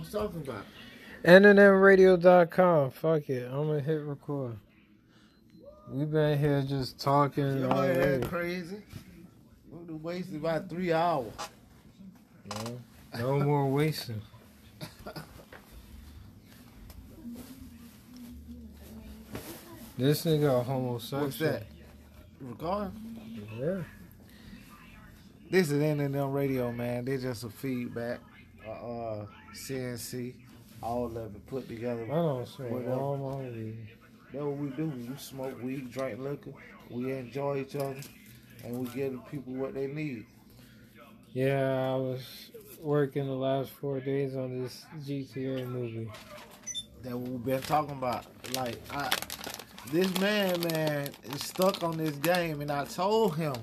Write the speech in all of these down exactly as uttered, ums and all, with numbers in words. I'm talking about. N N M radio dot com. Fuck it. I'm going to hit record. We've been here just talking. Y'all that crazy? We wasted about three hours. No, no more wasting. This nigga a homosexual. What's that? Regard? Yeah. This is N N M Radio, man. They just a feedback. Uh, uh C N C. All of it put together. I don't smoke all my weed. That's what we do. We smoke weed, drink liquor. We enjoy each other. And we give the people what they need. Yeah, I was working the last four days on this G T A movie. That we've been talking about. Like, I... This man, man, is stuck on this game, and I told him,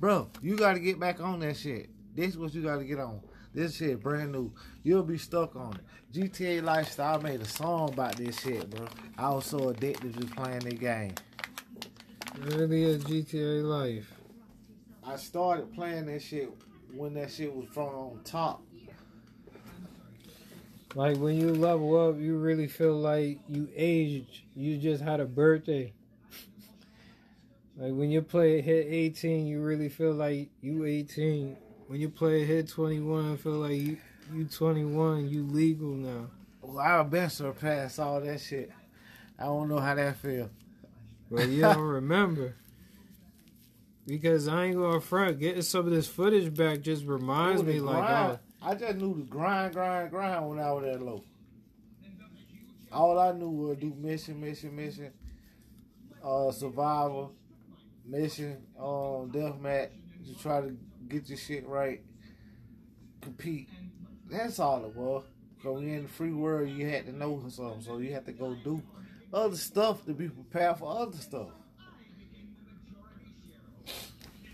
bro, you got to get back on that shit. This is what you got to get on. This shit brand new. You'll be stuck on it. G T A Lifestyle made a song about this shit, bro. I was so addicted to playing the game. Really is G T A life. I started playing that shit when that shit was from on top. Like, when you level up, you really feel like you aged. You just had a birthday. Like, when you play hit eighteen, you really feel like you eighteen. When you play hit twenty-one, I feel like you, you twenty-one. You legal now. Well, I've been surpassed all that shit. I don't know how that feel. But you don't remember. Because I ain't going to front. Getting some of this footage back just reminds Ooh, me like I... I just knew to grind, grind, grind when I was that low. All I knew was do mission, mission, mission, uh, survival, mission, um, deathmatch, to try to get your shit right, compete. That's all it was. Because when you're in the free world, you had to know something, so you had to go do other stuff to be prepared for other stuff.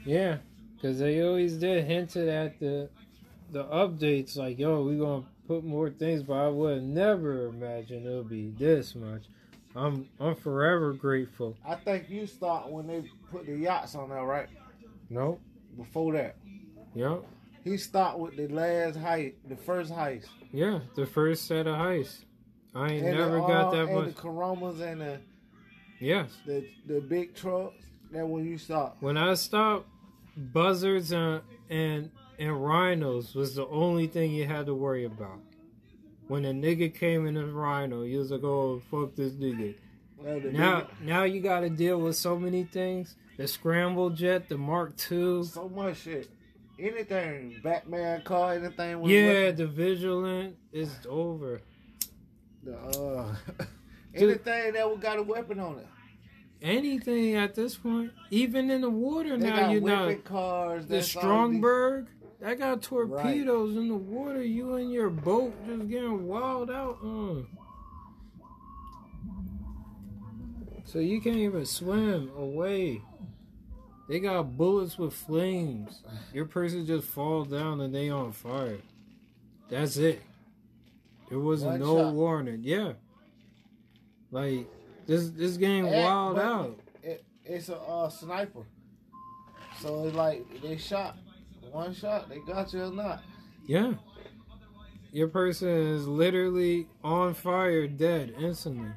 Yeah, because they always did hinted at the... The updates, like, yo, we gonna put more things, but I would never imagine it'll be this much. I'm I'm forever grateful. I think you start when they put the yachts on there, right? Nope. Before that. Yep. He start with the last heist, the first heist. Yeah, the first set of heists. I ain't and never the, got that and much. And the Coromas and the yes, the the big trucks. That when you start. When I stopped, buzzards and and. And rhinos was the only thing you had to worry about. When a nigga came in a rhino, you was like, oh, fuck this nigga. Well, now, nigga. now you got to deal with so many things. The scramble jet, the Mark two. So much shit. Anything. Batman car, anything. With yeah, weapons. The Vigilant is over. The, uh, anything that got a weapon on it. Anything at this point. Even in the water they now, you know. Cars, the Strongberg. I got torpedoes right in the water. You and your boat just getting wild out. Mm. So you can't even swim away. They got bullets with flames. Your person just falls down and they on fire. That's it. There wasn't no shot. Warning. Yeah. Like, this this game it, wild out. It, it's a uh, sniper. So it's like they shot. One shot, they got you or not. Yeah. Your person is literally on fire, dead, instantly.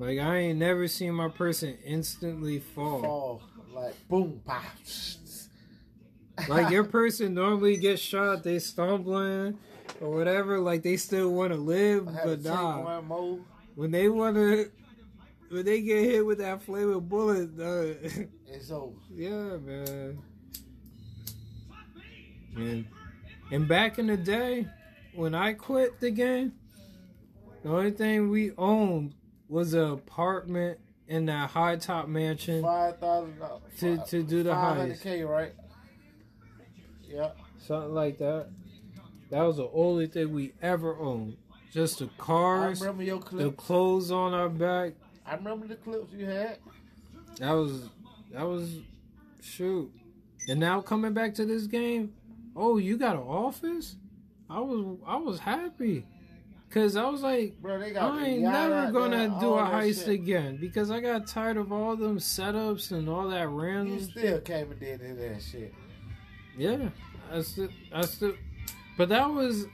Like, I ain't never seen my person instantly fall. Fall, like, boom, pop. Like, your person normally gets shot, they stumbling, or whatever, like, they still want to live, but nah. When they want to... When they get hit with that flaming bullet, uh, it's over. Yeah, man. And, and back in the day, when I quit the game, the only thing we owned was an apartment in that high top mansion. Five thousand dollars to to do the highest. five hundred K, right? Yeah, something like that. That was the only thing we ever owned. Just the cars, I remember your clips. The clothes on our back. I remember the clips you had. That was that was shoot. And now coming back to this game. Oh, you got an office? I was I was happy. Because I was like, bro, they got I ain't never going to do a heist again. Because I got tired of all them setups and all that random shit. You still came and did that shit. Yeah. I still, I still, but that was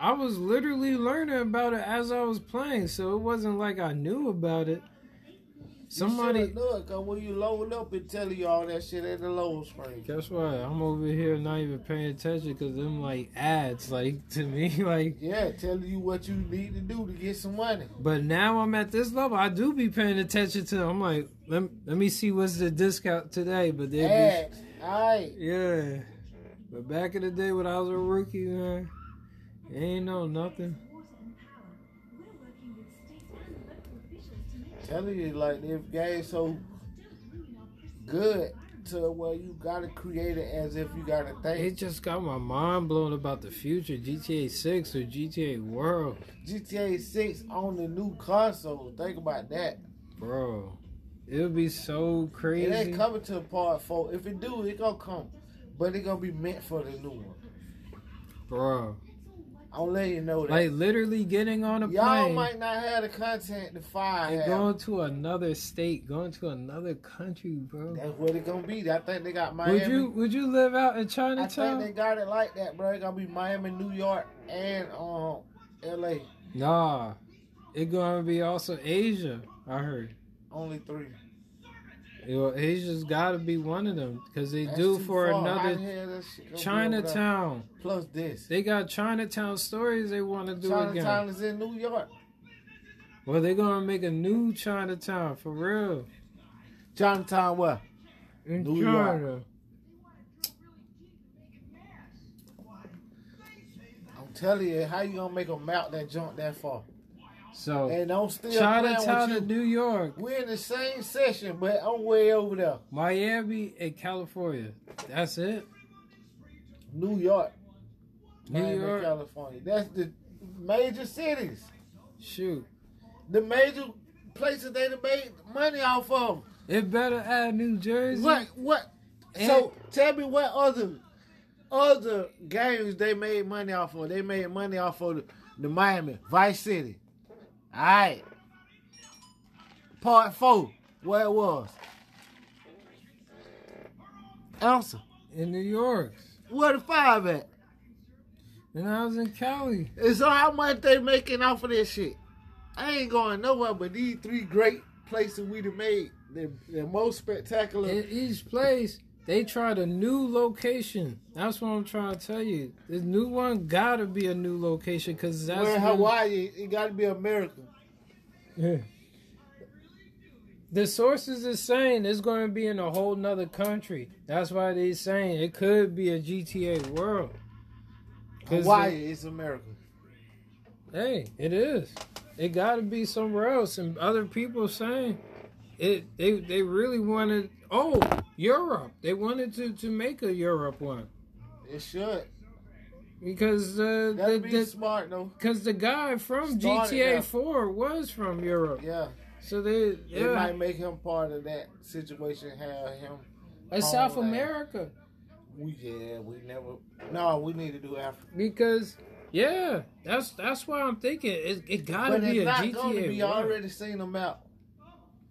I was literally learning about it as I was playing, so it wasn't like I knew about it. Somebody, you look, and when you load up and tell you all that shit at the lower screen. That's why I'm over here not even paying attention, because them like ads, like to me, like yeah, telling you what you need to do to get some money. But now I'm at this level, I do be paying attention to them. I'm like, let me, let me see what's the discount today. But they ads, be, all right, yeah. But back in the day when I was a rookie, man, you ain't know nothing. Telling you, like, this game's so good to where you gotta create it as if you gotta think. It just got my mind blown about the future. G T A six or G T A World. G T A six on the new console. Think about that, bro. It'll be so crazy. It ain't coming to part four. If it do, it gonna come, but it gonna be meant for the new one, bro. I'll let you know that. Like, literally getting on a y'all plane. Y'all might not have the content to fire. And have. Going to another state, going to another country, bro. That's what it's going to be. I think they got Miami. Would you would you live out in Chinatown? I think they got it like that, bro. It's going to be Miami, New York, and um, L A Nah. It's going to be also Asia, I heard. Only three. Well, Asia's got to be one of them, because they that's do for far. Another Chinatown. Plus this. They got Chinatown stories they want to do Chinatown again. Chinatown is in New York. Well, they're going to make a new Chinatown, for real. Chinatown what? In New China. York. I'm telling you, how you going to make them mount that junk that far? So, and I'm still Chinatown to New York. We're in the same session, but I'm way over there. Miami and California. That's it. New York. New Miami, York. California. That's the major cities. Shoot. The major places they made money off of. It better add New Jersey. What? What? And so, tell me what other other games they made money off of. They made money off of the, the Miami, Vice City. All right, part four, where it was. Elsa. In New York. Where the five at? And I was in Cali. And so how much they making off of this shit? I ain't going nowhere but these three great places we done made. The, the most spectacular. In each place, they tried a new location. That's what I'm trying to tell you. This new one gotta be a new location, because that's where in Hawaii. It gotta be America. Yeah. The sources is saying it's gonna be in a whole nother country. That's why they saying it could be a G T A world. Hawaii is America. Hey, it is. It gotta be somewhere else, and other people saying it. They they really wanted. Oh, Europe. They wanted to, to make a Europe one. It should. Because uh, that'd the, be the, smart though. Because the guy from Started G T A four was from Europe. Yeah. So they they yeah. might make him part of that situation. Have him. It's South land. America. We yeah we never. No, we need to do Africa. Because yeah, that's that's why I'm thinking it it gotta but be it's a not G T A. Gonna be world. Already seen them out.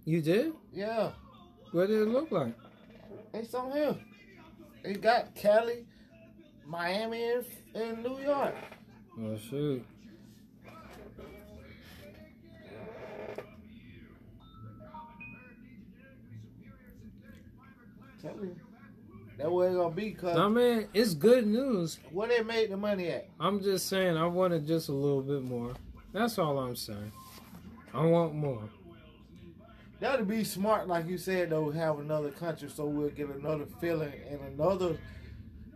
You did? Yeah. What did it look like? It's on here. It got Cali, Miami, and New York. Oh, shoot. Tell me. That's where it's going to be. Cause I mean, it's good news. Where they made the money at? I'm just saying I wanted just a little bit more. That's all I'm saying. I want more. That would be smart, like you said, though, have another country so we'll get another feeling and another,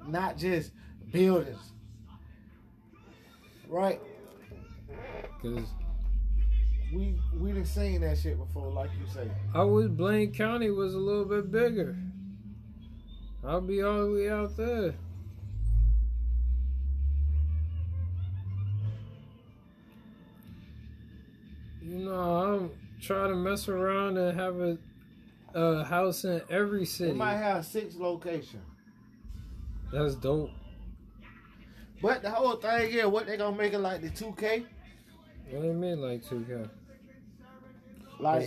not just buildings. Right? Because we, we done seen that shit before, like you say. I wish Blaine County was a little bit bigger. I'll be all the way out there. You know, I'm... try to mess around and have a, a house in every city. We might have six locations. That's dope. But the whole thing is, what they gonna make it like the two K? What do you mean like two K? Like,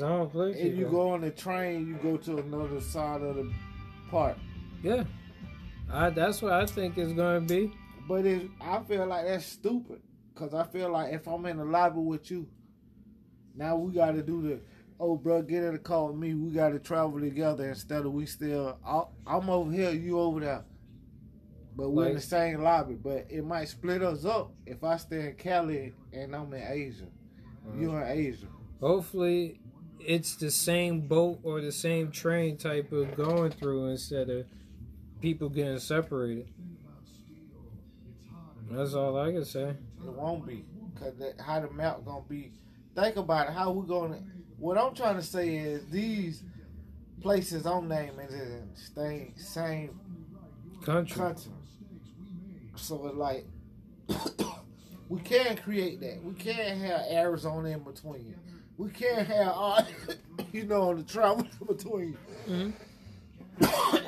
if you go on the train, you go to another side of the park. Yeah, I, that's what I think it's gonna be. But it, I feel like that's stupid. Because I feel like if I'm in a lobby with you, now we got to do the, oh, bro, get in the car with me. We got to travel together instead of we still, I'll, I'm over here, you over there. But we're like, in the same lobby. But it might split us up if I stay in Cali and I'm in Asia. Uh, You're in Asia. Hopefully it's the same boat or the same train type of going through instead of people getting separated. That's all I can say. It won't be. Because how the map going to be. Think about it. How we going to. What I'm trying to say is these places I'm naming is in the same country. country. So it's like we can't create that. We can't have Arizona in between. We can't have all, you know, the travel between. Mm-hmm.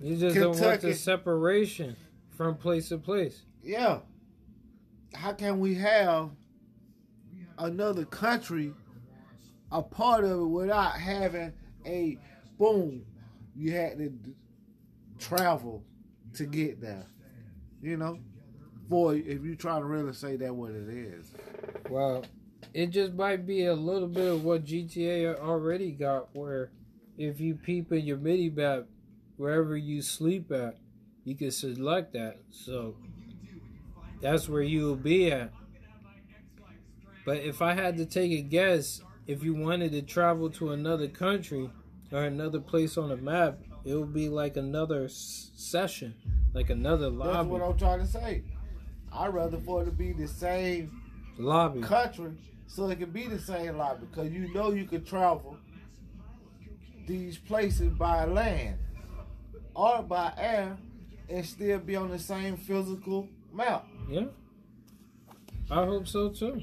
You just Kentucky. Don't want the separation from place to place. Yeah. How can we have another country a part of it without having a boom? You had to travel to get there. You know? Boy, if you try to really say that what it is. Well, it just might be a little bit of what G T A already got, where if you peep in your mini map wherever you sleep at, you can select that. So that's where you'll be at. But if I had to take a guess, if you wanted to travel to another country or another place on the map, it would be like another session, like another lobby. That's what I'm trying to say. I'd rather for it to be the same lobby country, so it can be the same lobby, because you know you could travel these places by land or by air and still be on the same physical map. Yeah. I hope so, too.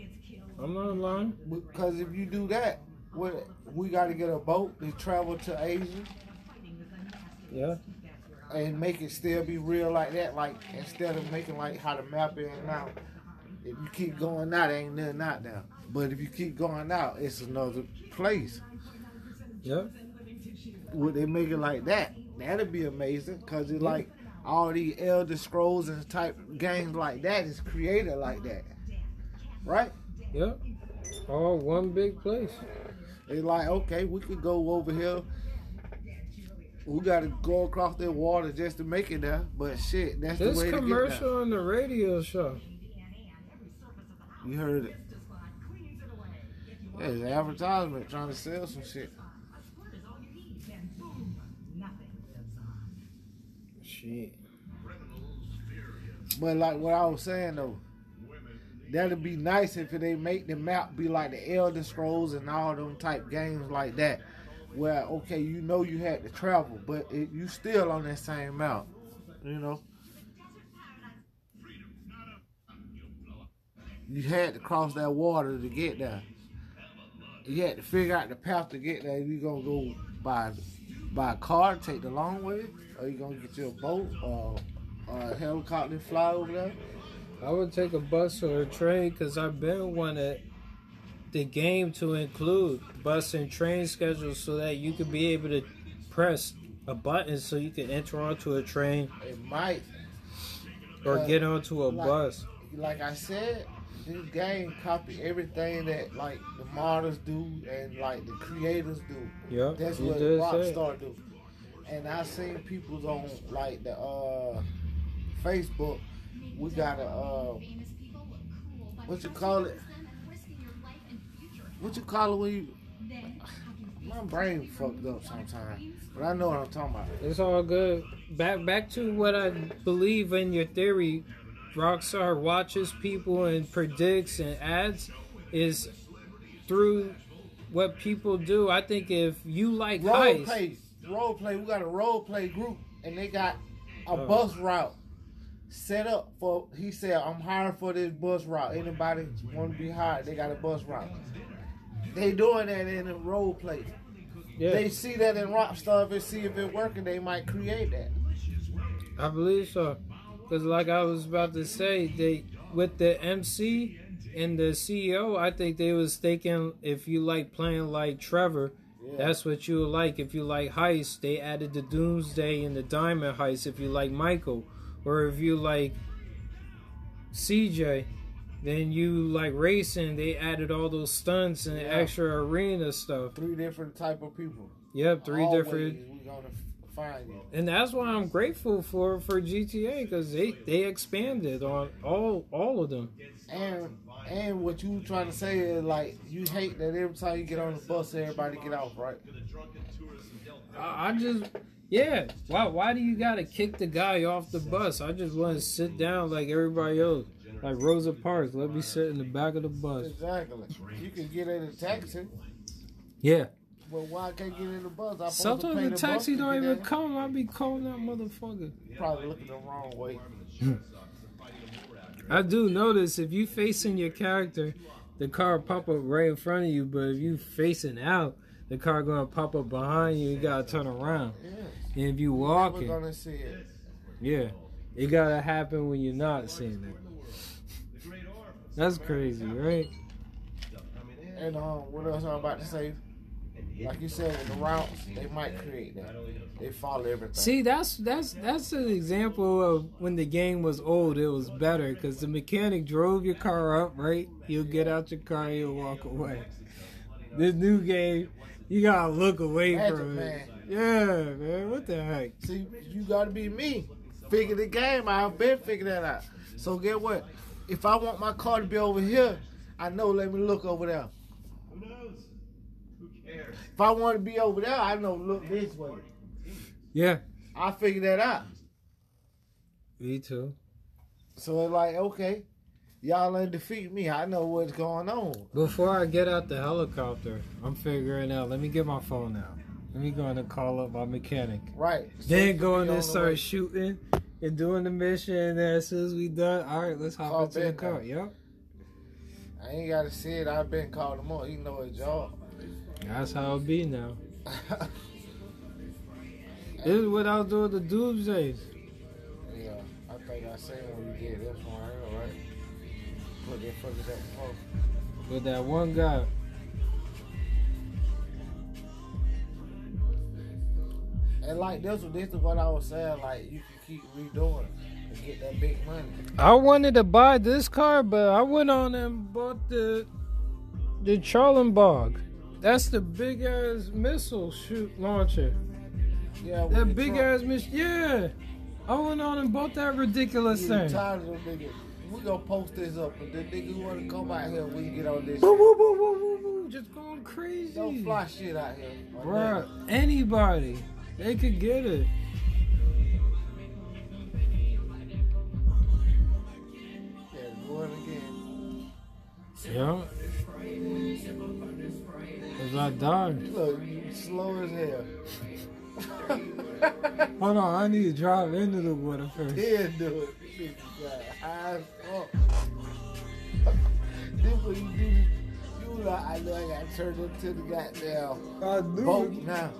I'm not lying. Because if you do that, we, we got to get a boat and travel to Asia. Yeah. And make it still be real like that. Like, instead of making like how the map is now, if you keep going out, ain't nothing out there. But if you keep going out, it's another place. Yeah. Would they make it like that? That'd be amazing, because it's like all these Elder Scrolls and type games like that is created like that. Right? Yep. All one big place. It's like, okay, we could go over here. We got to go across that water just to make it there. But shit, that's this the way to get there. This commercial on the radio show. You heard it. Yeah, it's an advertisement trying to sell some shit. Shit. But like what I was saying though, that'd be nice if they make the map be like the Elder Scrolls and all them type games like that, where okay, you know you had to travel, but it, you still on that same map, you know. You had to cross that water to get there. You had to figure out the path to get there. You gonna go by by car, take the long way. Are you going to get your boat or, or a helicopter and fly over there? I would take a bus or a train, because I've been wanting the game to include bus and train schedules so that you could be able to press a button so you can enter onto a train. It might. Or uh, get onto a like, bus. Like I said, this game copy everything that like the modders do and like the creators do. Yeah, that's what Rockstar do. And I seen people on like the uh, Facebook. We got a uh, what you call it? What you call it when you? My brain fucked up sometimes, but I know what I'm talking about. It's all good. Back back to what I believe in your theory. Rockstar watches people and predicts and adds is through what people do. I think if you like heists. Role play, we got a role play group, and they got a oh. bus route set up for. He said, "I'm hiring for this bus route. Anybody want to be hired? They got a bus route." They doing that in a role play. Yeah. They see that in Rockstar and see if it's working. They might create that. I believe so, because like I was about to say, they with the M C and the C E O, I think they was thinking if you like playing like Trevor. Yeah. That's what you like. If you like heist, they added the Doomsday and the Diamond Heist. If you like Michael, or if you like C J. Then you like racing, they added all those stunts and yeah. extra arena stuff. Three different type of people. Yep, three Always different. We're gonna find it. And that's why I'm grateful for, for G T A, because they, they expanded on all all of them. And and what you trying to say is like you hate that every time you get on the bus, everybody get off, right? I, I just. Yeah, why why do you gotta kick the guy off the bus? I just want to sit down like everybody else, like Rosa Parks. Let me sit in the back of the bus. Exactly. You can get in a taxi. Yeah. But why can't get in the bus? I Sometimes the, the taxi don't even that. come. I be calling that motherfucker. Probably looking the wrong way. I do notice if you facing your character, the car pop up right in front of you. But if you facing out, the car gonna pop up behind you. You gotta turn around. Yeah. And if you walking, never gonna see it. Yeah, it gotta happen when you're not seeing it. That's crazy, right? And um, what else I'm about to say? Like you said, with the routes, they might create that. They follow everything. See, that's that's that's an example of when the game was old. It was better because the mechanic drove your car up, right? You'll get out your car, you'll walk away. This new game, you gotta look away Magic, from it. Man. Yeah, man, what the heck? See, you gotta be me. Figure the game. I've been figuring that out. So get what? If I want my car to be over here, I know. Let me look over there. Who knows? Who cares? If I want to be over there, I know. Look this way. Yeah. I figured that out. Me too. So it's like, okay. Y'all ain't defeat me. I know what's going on. Before I get out the helicopter, I'm figuring out. Let me get my phone out. Let me go in and call up my mechanic. Right. So then go in and start way. shooting and doing the mission. And then as soon as we done, all right, let's hop I'll into the car. Yep. I ain't got to see it. I've been called him on. He know his job. That's how it be now. This is what I was doing the doomsdays. Yeah. I think I seen when we get this one right here, right? With that one guy. And like this, this is what I was saying. Like you can keep redoing and get that big money. I wanted to buy this car, but I went on and bought the the Charlenbog. That's the big ass missile shoot launcher. Yeah. That big ass missile. Yeah. I went on and bought that ridiculous thing. We gonna post this up, and the nigga who wanna come out here, we can get on this. Boom, boom, boom, boom, boom, boom, just going crazy. Don't fly shit out here, bruh. Anybody, they could get it. Yeah, go in again. Yeah. Cause I died. Look, you slow as hell. Hold on, I need to drive into the water first. Yeah, do it. Eyes up. This what you do. You like, I know I got turned into the goddamn I do. boat now.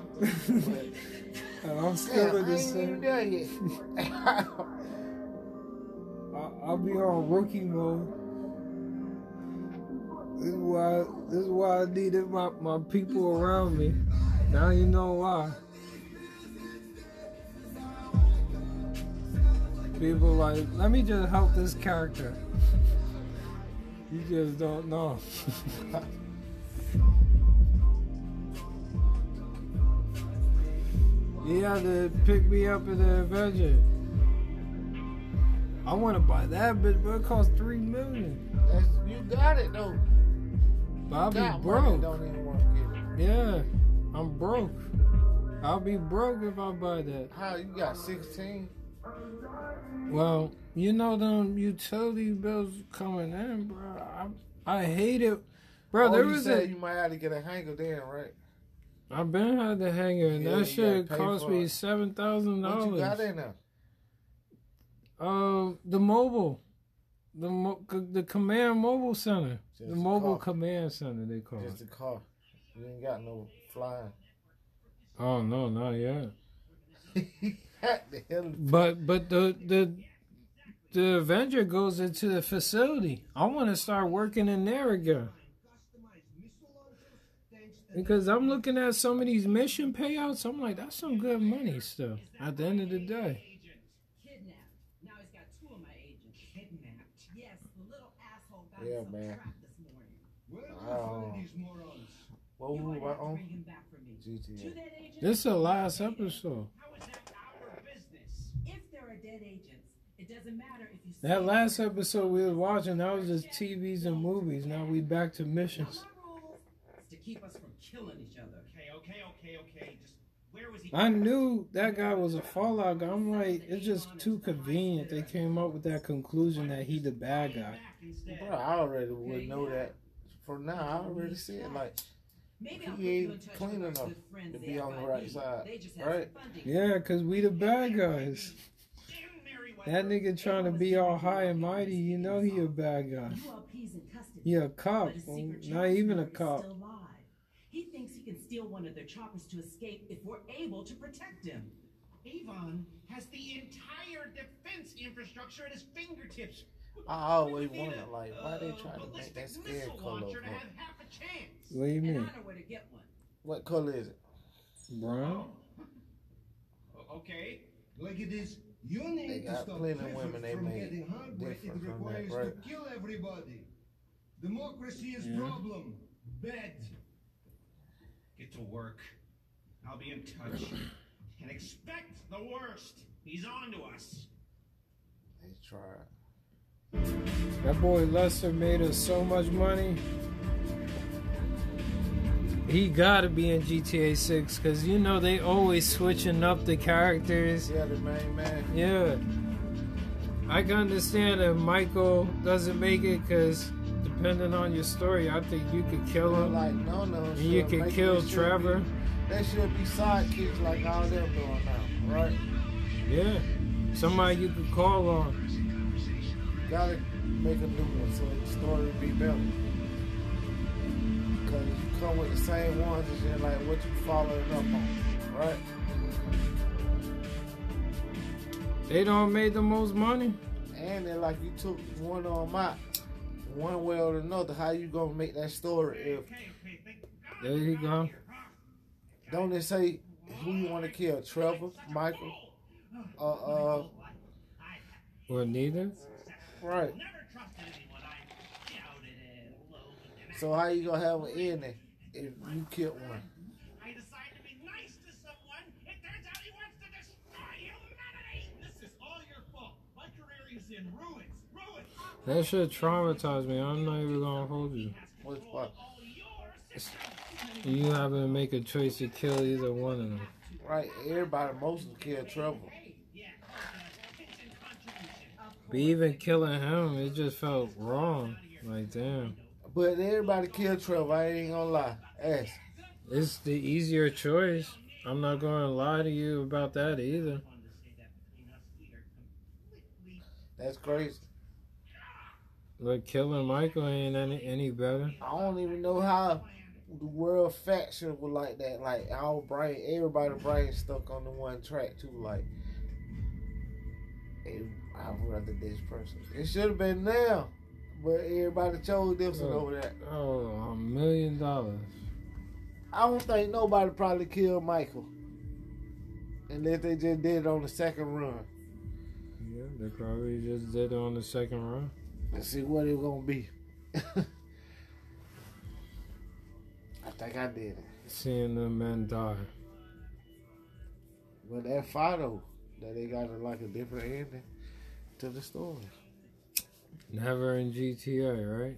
And I'm still in this thing. I ain't even done yet. I, I'll be on rookie mode. This is why, this is why I needed my, my people around me. Now you know why. People like, let me just help this character. You just don't know. You had to pick me up in the Avenger. I want to buy that bitch, but it costs three million. That's, you got it though. But I'll be broke. Don't even want to get it. Yeah, I'm broke. I'll be broke if I buy that. How you got sixteen? Well, you know them utility bills coming in, bro. I, I hate it, bro. Oh, there you was said a, you might have to get a hanger then, right? I've been had the hanger, and yeah, that shit cost me seven thousand dollars. What you got in there? Um, uh, the mobile, the mo- the command mobile center, Just the mobile car. command center they call Just it. Just the car. You ain't got no flying. Oh no, not yet. But but the the the Avenger goes into the facility. I want to start working in there again, because I'm looking at some of these mission payouts. I'm like, that's some good money still. At the end of the day. Now he's got two of my agents kidnapped. Yeah, Yeah, man. Wow. What were we on? G T A. This is the last episode. That last episode we were watching, that was just T Vs and movies. Now we back to missions. To keep us from killing each other. Okay, okay, okay, okay. Just where was he? I knew that guy was a Fallout guy. I'm like, it's just too convenient. They came up with that conclusion that he the bad guy. Bro, I already would know that. For now, I already see it. Like, he ain't clean enough to be on the right side, right? Yeah, because we the bad guys. That nigga trying to be all high and mighty, you know he a bad guy. He a cop, well, not even a cop. He thinks he can steal one of their choppers to escape if we're able to protect him. Avon has the entire defense infrastructure at his fingertips. I always wonder, like, why they trying to make that scared color? What do you mean? What color is it? Brown? Okay. Look at this. You need they to got stop plenty of women they made different from that, right? To kill everybody. Democracy is yeah. problem. Bad. Get to work. I'll be in touch. And expect the worst. He's on to us. They tried. That boy Lester made us so much money. He gotta be in G T A six, cause you know they always switching up the characters. Yeah, the main man. Yeah. I can understand if Michael doesn't make it, cause depending on your story, I think you could kill him. Like, no, no, and sure. You could Michael, kill Trevor. Be, they should be sidekicks like all they're doing now, right? Yeah. Somebody you could call on. Gotta make a new one so the story would be better. Cause you come with the same ones and shit, like what you following up on, right? They don't make the most money. And they're like, you took one on my, one way or another, how you gonna make that story if... There you go. Don't they say who you wanna kill, Trevor, Michael, uh, uh... or neither? Right. So how you gonna have an ending if you kill one? I decide to be nice to someone. It turns out he wants to destroy humanity. This is all your fault. My career is in ruins. Ruins. That shit traumatized me. I'm not even gonna hold you. What's what? You having to make a choice to kill either one of them. Right. Everybody mostly kill Trevor. But even killing him, it just felt wrong. Like damn. But everybody killed Trevor, I ain't gonna lie. Ass. It's the easier choice. I'm not gonna lie to you about that either. That's crazy. But killing Michael ain't any, any better. I don't even know how the world faction was like that. Like, our brain, everybody's brain stuck on the one track, too. Like, I'd rather this person. It should have been now. But everybody chose Dipson oh, over that. Oh, a million dollars. I don't think nobody probably killed Michael. Unless they just did it on the second run. Yeah, they probably just did it on the second run. Let's see what it was going to be. I think I did it. Seeing the men die. But that photo, that they got like a different ending to the story. Never in G T A, right?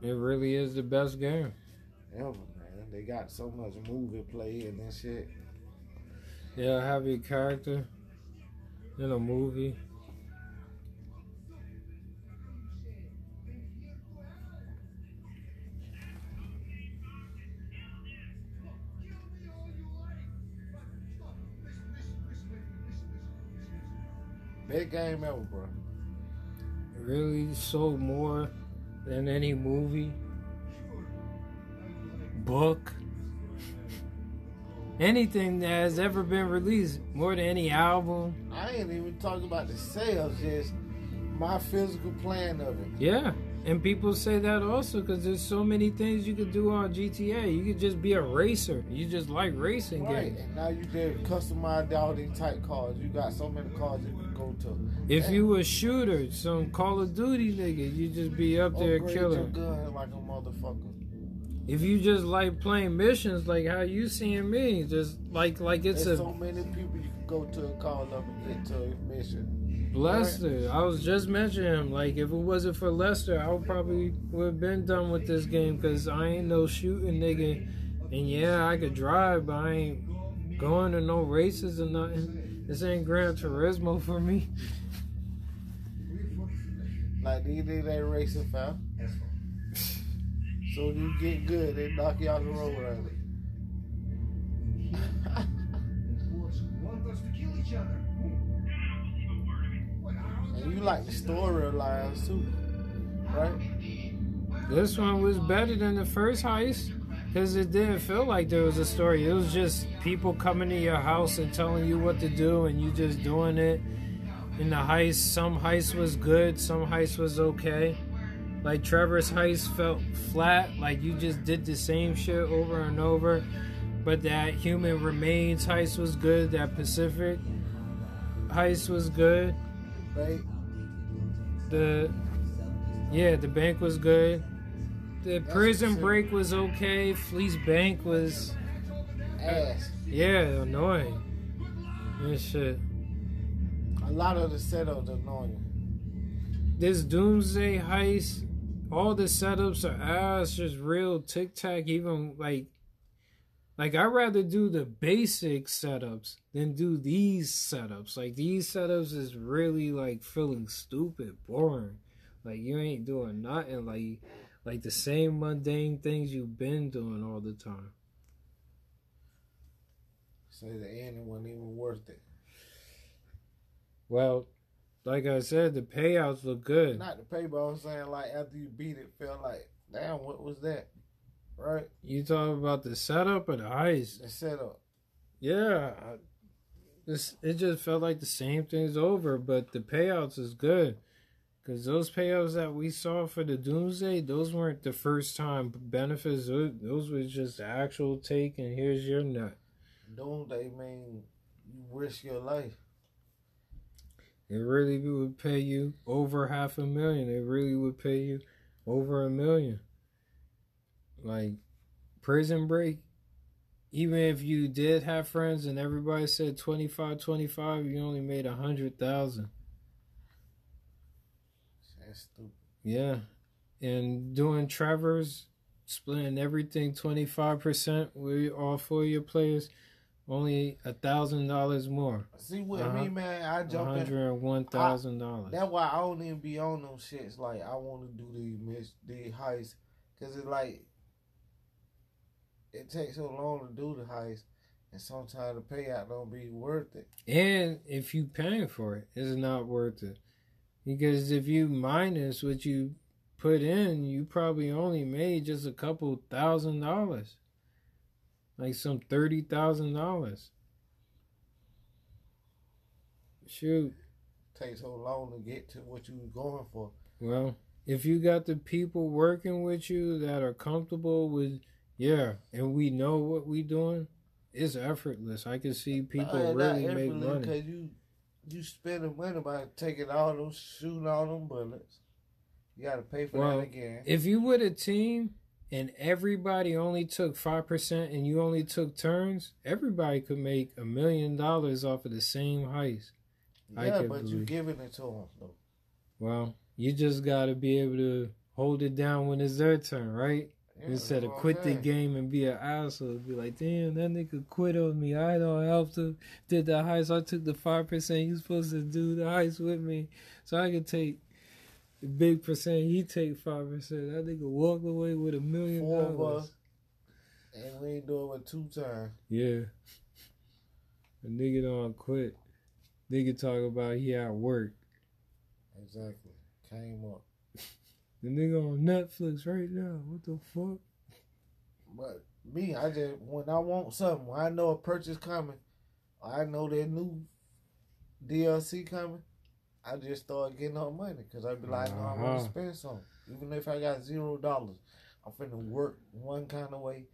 It really is the best game. Ever, man. They got so much movie play and that shit. They'll have your character in a movie. Big game ever, bro. It really sold more than any movie, book, anything that has ever been released, more than any album. I ain't even talking about the sales, just my physical plan of it. Yeah. And people say that also because there's so many things you could do on G T A. You could just be a racer. You just like racing right. games. And now you can customize all these type cars. You got so many cars you can go to. If Damn. you were a shooter, some Call of Duty nigga, you just be up there Upgrade killing. Your gun like a motherfucker. If you just like playing missions, like how you seeing me, just like like it's there's a. so many people you can go to and call up and get to a mission. Lester, I was just mentioning him. Like, if it wasn't for Lester, I would probably would have been done with this game because I ain't no shooting nigga. And yeah, I could drive, but I ain't going to no races or nothing. This ain't Gran Turismo for me. Like, these niggas ain't racing, fam. So when you get good, they knock you out the road early. Want us to kill each other. And you like the story lines too, right? This one was better than the first heist because it didn't feel like there was a story. It was just people coming to your house and telling you what to do and you just doing it. In the heist, some heist was good, some heist was okay. Like Trevor's heist felt flat, like you just did the same shit over and over. But that Human Remains heist was good, that Pacific heist was good. Right. The yeah, the bank was good. The That's Prison Break was okay. Fleece Bank was ass. Yeah, annoying. This shit. A lot of the setups are annoying. This Doomsday heist, all the setups are ass. Just real tic tac. Even like, like I'd rather do the basic setups than do these setups. Like, these setups is really, like, feeling stupid, boring. Like, you ain't doing nothing. Like, like the same mundane things you've been doing all the time. So the end wasn't even worth it. Well, like I said, the payouts look good. Not the payout, I'm saying, like, after you beat it, felt like, damn, what was that? Right. You talking about the setup or the heist? The setup. Yeah. I, this, it just felt like the same thing's over, but the payouts is good. Because those payouts that we saw for the Doomsday, those weren't the first time benefits. Those were just the actual take, and here's your nut. Doomsday mean you risk your life. It really would pay you over half a million. It really would pay you over a million. Like, Prison Break, even if you did have friends and everybody said twenty-five, twenty-five, you only made one hundred thousand dollars. That's stupid. Yeah. And doing Trevor's, splitting everything twenty-five percent with all four of your players, only one thousand dollars more. See, with uh, me, man, I jump in. one hundred one thousand dollars. That's why I don't even be on them shits. Like, I want to do these, miss, these heists. Because it's like, it takes so long to do the heist, and sometimes the payout don't be worth it. And if you paying for it, it's not worth it. Because if you minus what you put in, you probably only made just a couple thousand dollars. Like some thirty thousand dollars. Shoot. It takes so long to get to what you were going for. Well, if you got the people working with you that are comfortable with... Yeah, and we know what we doing. It's effortless. I can see people no, really make money. Cause you, you spending money by taking all those, shooting all them bullets. You got to pay for well, that again. If you with a team and everybody only took five percent and you only took turns, everybody could make a million dollars off of the same heist. Yeah, but you're giving it to them, though. Well, you just got to be able to hold it down when it's their turn, right? Yeah, instead of quit the game and be an asshole, be like, damn, that nigga quit on me. I don't help to did the heist. I took the five percent. You supposed to do the heist with me, so I could take the big percent. He take five percent. That nigga walked away with a million dollars. Four of us, and we ain't doing it two times. Yeah, the nigga don't quit. Nigga talk about he at work. Exactly. Came up. The nigga on Netflix right now. What the fuck? But me, I just, when I want something, when I know a purchase coming, I know that new D L C coming, I just start getting her money because I be like, uh-huh. no, I want to spend something. Even if I got zero dollars, I'm finna work one kind of way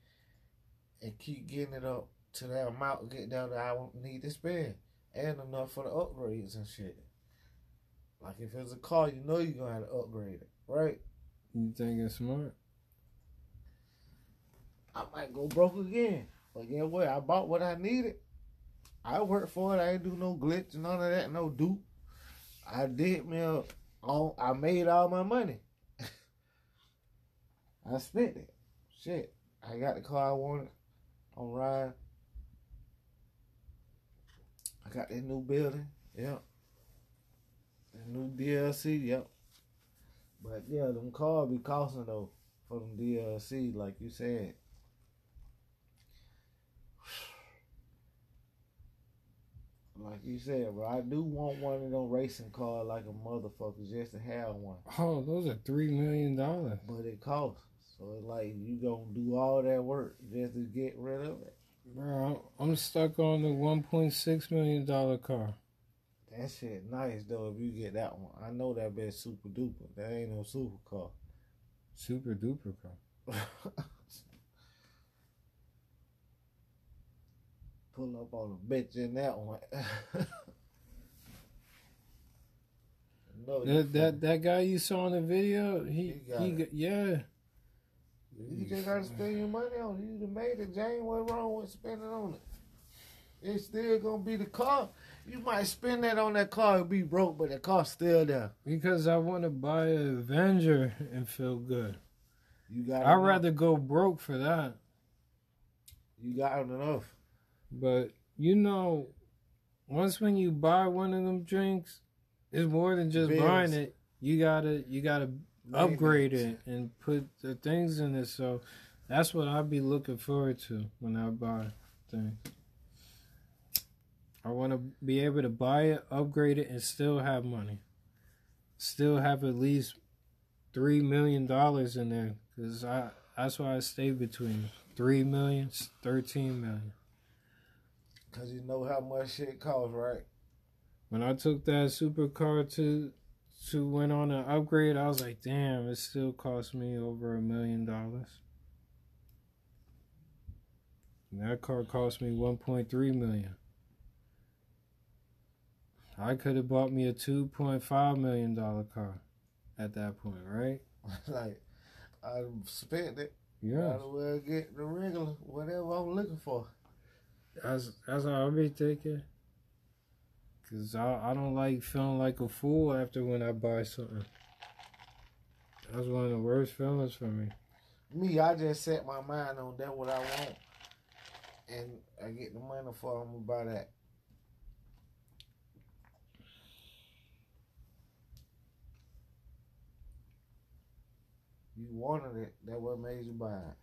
and keep getting it up to that amount, get down that I won't need to spend, and enough for the upgrades and shit. Like if it's a car, you know you're gonna have to upgrade it, right? You think it's smart? I might go broke again, but you know what? I bought what I needed. I worked for it. I ain't do no glitch, none of that, no dupe. I did me up. All, I made all my money. I spent it. Shit. I got the car I wanted. I'm riding. I got that new building. Yep. That new D L C. Yep. But yeah, them cars be costing though for them D L C, like you said. Like you said, bro, I do want one of them racing cars like a motherfucker just to have one. Oh, those are three million dollars. But it costs. So it's like you gonna do all that work just to get rid of it. Bro, I'm stuck on the one point six million dollars car. That shit nice, though, if you get that one. I know that bitch super duper. That ain't no super car. Super duper car. Pull up on a bitch in that one. no, that that, that guy you saw in the video, he, he, got he got, yeah. You just gotta spend your money on it. You done made it, Jane. What's wrong with spending on it? It's still gonna be the car. You might spend that on that car and be broke, but the car's still there. Because I want to buy an Avenger and feel good. You got. I'd rather go broke for that. You got enough. But, you know, once when you buy one of them drinks, it's more than just Bills. buying it. You gotta, you gotta upgrade it and put the things in it. So that's what I'll be looking forward to when I buy things. I want to be able to buy it, upgrade it, and still have money. Still have at least three million dollars in there. Because I, that's why I stay between three million dollars, thirteen million dollars. Because you know how much shit costs, right? When I took that supercar to to went on an upgrade, I was like, damn, it still cost me over a million dollars. And that car cost me one point three million dollars. I could have bought me a two point five million dollars car at that point, right? Like, I spent it. Yeah. Might as well get the regular, whatever I'm looking for. That's, that's how I be thinking. Because I, I don't like feeling like a fool after when I buy something. That's one of the worst feelings for me. Me, I just set my mind on that what I want. And I get the money for I'm going to buy that. You wanted it. That's what made you buy it.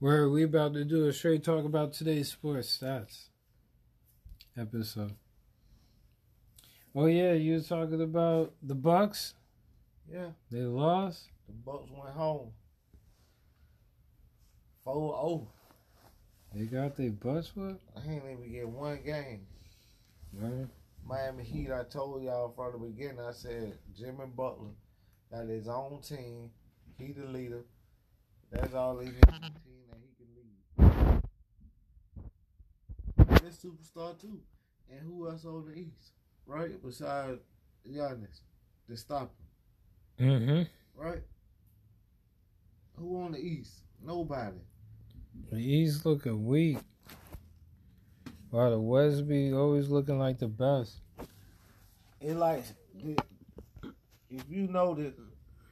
Where we about to do a straight talk about today's sports stats episode. Oh yeah, you was talking about the Bucks. Yeah, they lost. The Bucks went home. four oh. They got their butts whooped. I ain't even get one game. Right. Miami Heat. I told y'all from the beginning. I said Jimmy Butler got his own team. He the leader. That's all he got. Superstar too, and who else on the East, right? Besides Giannis, to stop him, mm-hmm. Right? Who on the East? Nobody. The East looking weak. While the West be always looking like the best. It like if you notice,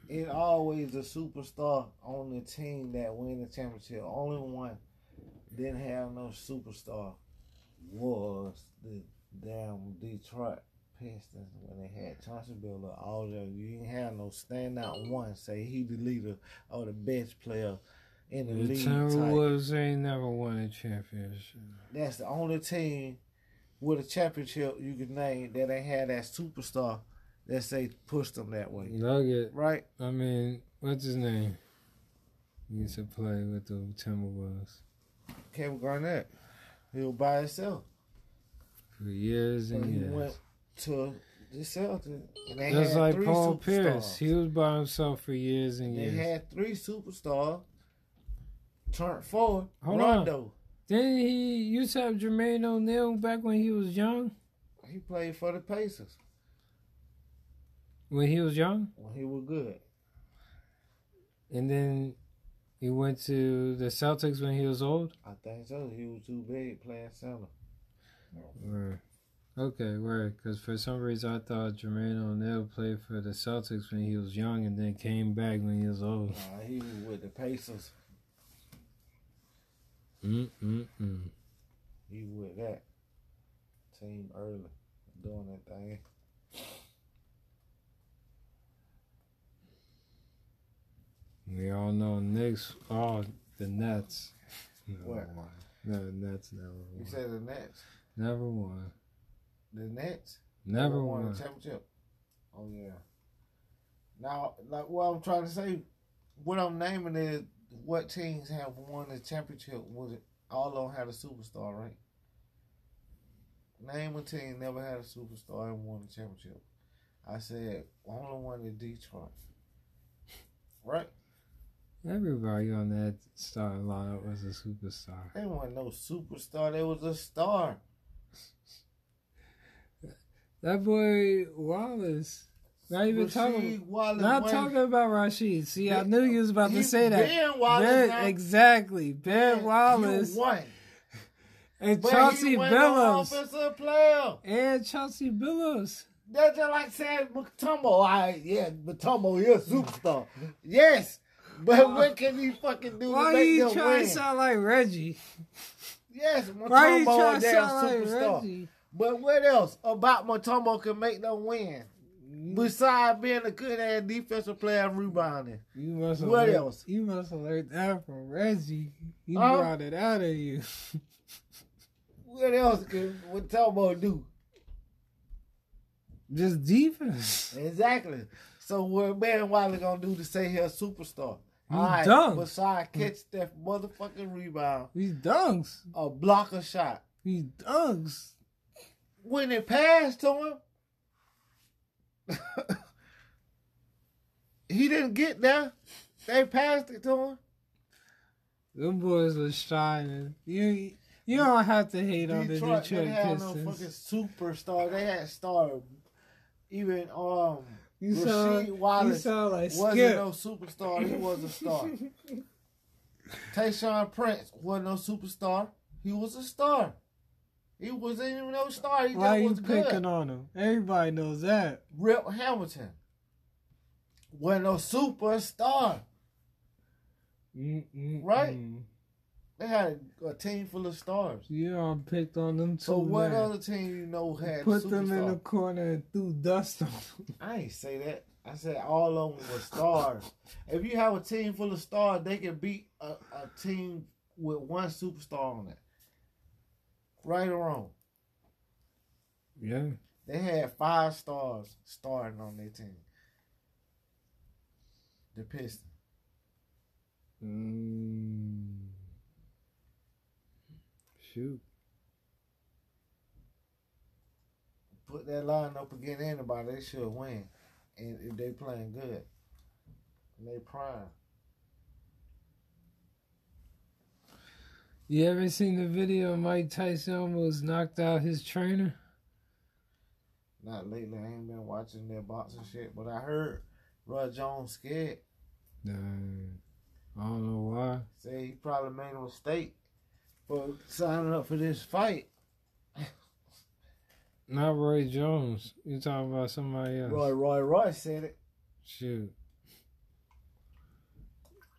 it always a superstar on the team that win the championship. Only one didn't have no superstar. Was the damn Detroit Pistons when they had Chauncey Billups? All the you didn't have no standout one. Say he the leader or the best player in the, the league. The Tiger Woods ain't never won a championship. That's the only team with a championship you can name that ain't had that superstar that say pushed them that way. Nugget, right? I mean, what's his name? He used to play with the Timberwolves. Kevin Garnett. He was by himself. for years and, and he years. Went to the Celtics. Just like Paul Pierce, he was by himself for years and they years. They had three superstars. Turned four. Hold Rondo. On. Didn't he used to have Jermaine O'Neal back when he was young? He played for the Pacers. When he was young? When he was good. And then he went to the Celtics when he was old? I think so. He was too big playing center. Word. Okay, word. Because for some reason I thought Jermaine O'Neal played for the Celtics when he was young and then came back when he was old. Nah, he was with the Pacers. Mm-mm-mm. He was with that team early, doing that thing. We all know Knicks are the Nets. Never what? Won. No, the Nets never won. You said the Nets? Never won. The Nets? Never, never won. won the championship. Oh, yeah. Now, like what I'm trying to say, what I'm naming is what teams have won the championship was all of them had a superstar, right? Name a team never had a superstar and won the championship. I said, only one in Detroit. Right? Everybody on that star lineup was a superstar. They weren't no superstar. They was a star. That boy Wallace. Not even Rasheed talking. Wallace not Wayne. Talking about Rasheed. See, ben, I knew you was about he, to say that. Ben Wallace. Ben, now, exactly. Ben, Ben Wallace. You won. And but Chauncey Billups. Offensive player. And Chauncey Billups. That's just like saying Mutombo. I yeah, Mutombo, you're a superstar. Yes. But what can he fucking do why to make them win? Why you trying to sound like Reggie? Yes, Mutombo is a superstar. Like but what else about Mutombo can make them win? Besides being a good-ass defensive player and rebounding. You must what alert, else? You must have learned that from Reggie. He um, brought it out of you. What else can Mutombo do? Just defense. Exactly. So what Ben Wallace gonna do to say he's a superstar? He's right, dunks. Besides catch that motherfucking rebound. He's dunks. A block a shot. He's dunks. When it passed to him, he didn't get there. They passed it to him. Them boys was shining. You you don't have to hate Detroit, on the Detroit Pistons. They had no fucking superstar. They had star. Even um. You Rasheed sound, Wallace you sound like wasn't Skip. No superstar. He was a star. Tayshaun Prince wasn't no superstar. He was a star. He wasn't even no star. He Why just was good. Why you picking on him? Everybody knows that. Rip Hamilton wasn't no superstar. Mm-mm-mm. Right? They had a team full of stars. Yeah, I picked on them too. So what now. Other team you know had put superstar? Them in the corner and threw dust on them? I ain't say that. I said all of them were stars. If you have a team full of stars, they can beat a, a team with one superstar on it. Right or wrong? Yeah. They had five stars starting on their team. The Pistons. Mm. Shoot. Put that line up against anybody, they should win. And if they playing good, they prime. You ever seen the video of Mike Tyson almost knocked out his trainer? Not lately. I ain't been watching that boxing shit, but I heard Roy Jones scared. Nah, I don't know why. Say he probably made a mistake. Well, signing up for this fight. Not Roy Jones. You're talking about somebody else. Roy, Roy, Roy said it. Shoot.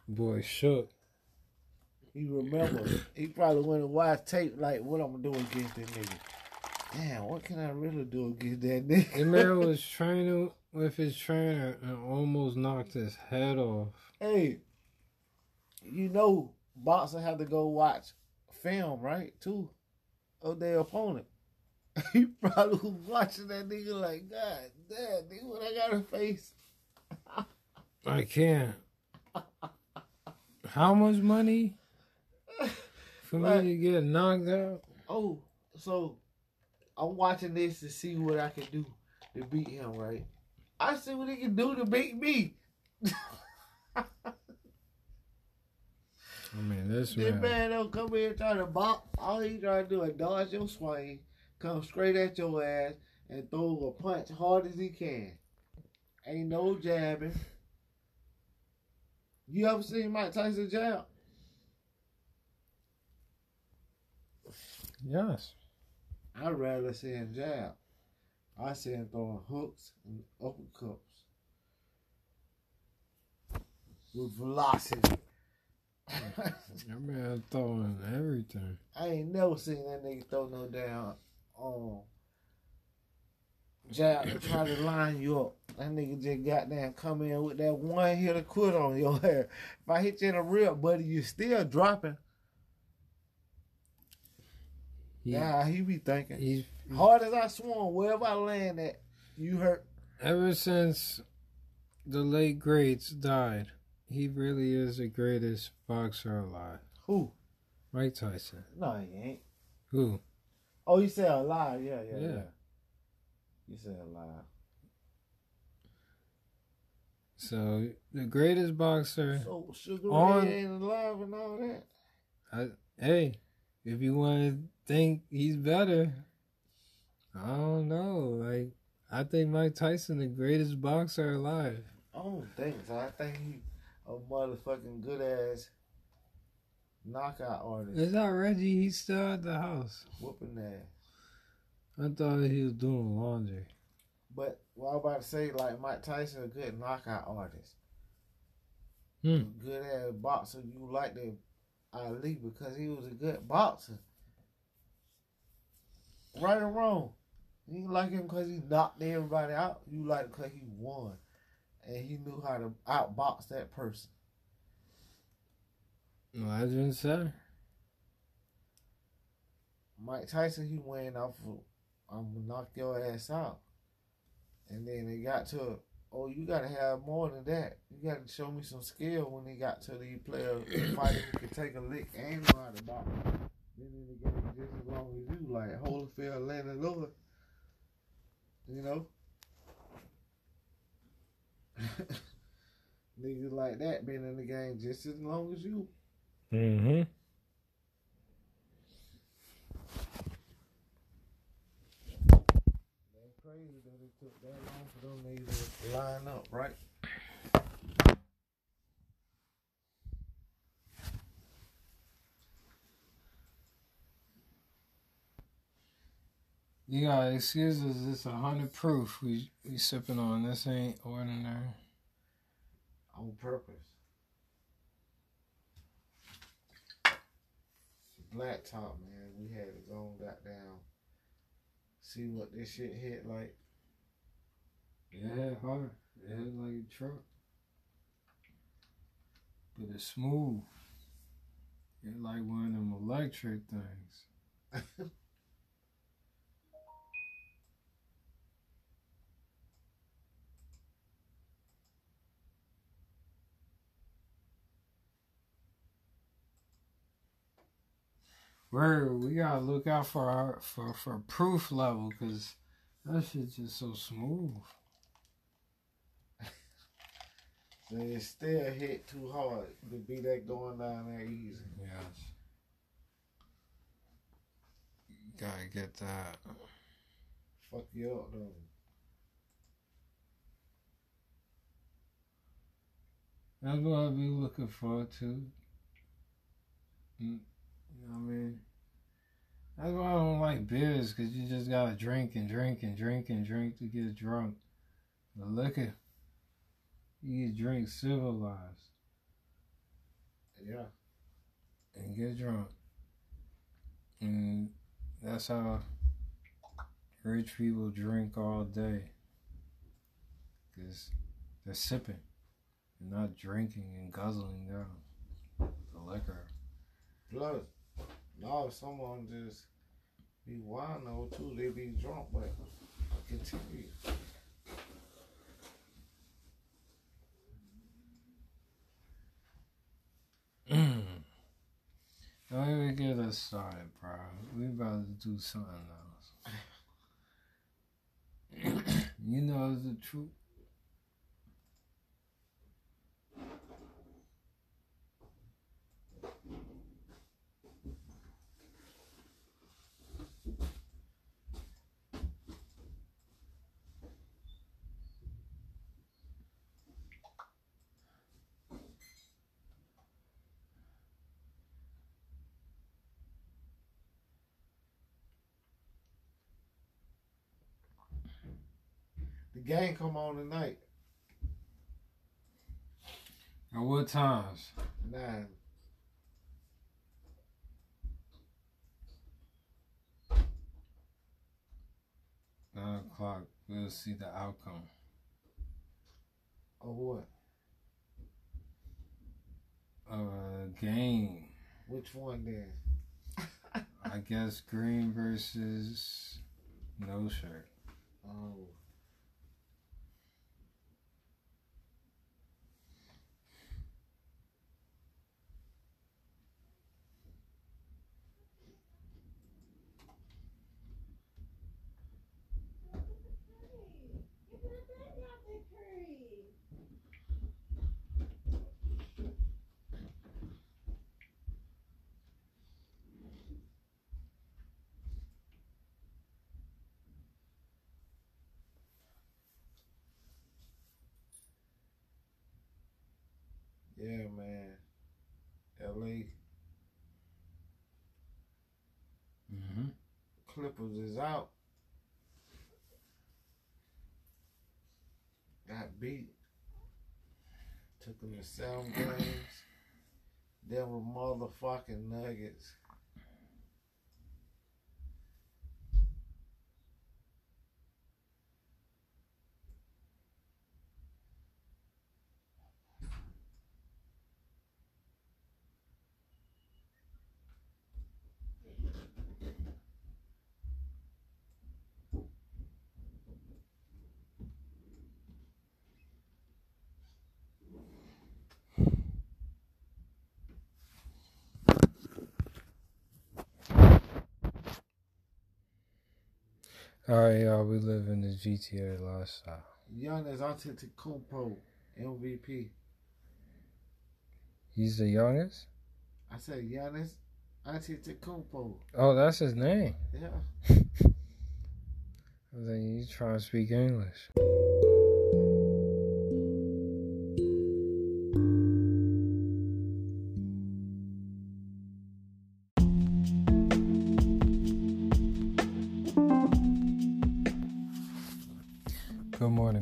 Boy, shook. He remembered. He probably went and watched tape like, what I'm going to do against that nigga. Damn, what can I really do against that nigga? The man was training with his trainer and almost knocked his head off. Hey, you know, boxers have to go watch film, right, too, of their opponent. He probably was watching that nigga like, God damn, nigga, what I got to face? I can't. How much money for like, me to get knocked out? Oh, so I'm watching this to see what I can do to beat him, right? I see what he can do to beat me. I mean, this, this man. man don't come here and try to bop. All he try to do is dodge your swing, come straight at your ass, and throw a punch hard as he can. Ain't no jabbing. You ever seen Mike Tyson jab? Yes. I'd rather see him jab. I see him throwing hooks and uppercuts with velocity. That man throwing everything. I ain't never seen that nigga throw no down on jab to try to line you up. That nigga just goddamn come in with that one hit to quit on your hair. If I hit you in the rib, buddy, you still dropping. Yeah, he be thinking. He's, hard as I swung, wherever I land at, you hurt. Ever since the late greats died, he really is the greatest boxer alive. Who? Mike Tyson. No, he ain't. Who? Oh, you said alive. Yeah, yeah, yeah. yeah. You said alive. So, the greatest boxer. So, Sugar on, Ray ain't alive and all that? I, hey, if you want to think he's better, I don't know. Like, I think Mike Tyson the greatest boxer alive. I don't think so. I think he a motherfucking good ass knockout artist. It's not Reggie. He's still at the house whooping ass. I thought he was doing laundry. But what I was about to say, like, Mike Tyson a good knockout artist. Hmm. Good ass boxer. You like the Ali because he was a good boxer. Right or wrong, you like him because he knocked everybody out. You like him because he won, and he knew how to outbox that person. Legend, sir. Mike Tyson, he went off of, I'm gonna knock your ass out, and then it got to, oh, you gotta have more than that. You gotta show me some skill. When they got to the player fighter who can take a lick and know how to box. Then in the game, just as long as you, like Holyfield, Landon Lewis, you know? Niggas like that been in the game just as long as you. Mm-hmm. That's crazy that it took that long for them niggas to line up, right? You gotta excuse us, it's a hundred proof we we sipping on. This ain't ordinary. On purpose. It's a blacktop, man. We had to go back down. See what this shit hit like. It hit hard. It hit like a truck. But it's smooth. It's like one of them electric things. Where we gotta look out for our, for for proof level, cause that shit's just so smooth. So it still hit too hard to be that going down there easy. Yes. You gotta get that. Fuck you up though. That's what I'll be looking forward to. Mm. You know what I mean? That's why I don't like beers, because you just got to drink and drink and drink and drink to get drunk. The liquor, you get drink civilized. Yeah. And get drunk. And that's how rich people drink all day. Because they're sipping. They're not drinking and guzzling down the liquor. Plus, no, someone just be wild, no, too. They be drunk, but I continue. Don't even get us started, bro. We about to do something else. You know it's the truth. The game come on tonight. At what times? Nine. Nine o'clock. We'll see the outcome. Of what? Of a game. Which one then? I guess green versus no shirt. Oh. Yeah, man. L A. Mm-hmm. Clippers is out. Got beat. Took them to seven games. They were motherfucking Nuggets. Alright, y'all, we live in the G T A lifestyle. Giannis Antetokounmpo, M V P. He's the youngest? I said Giannis Antetokounmpo. Oh, that's his name? Yeah. I was like, you trying to speak English.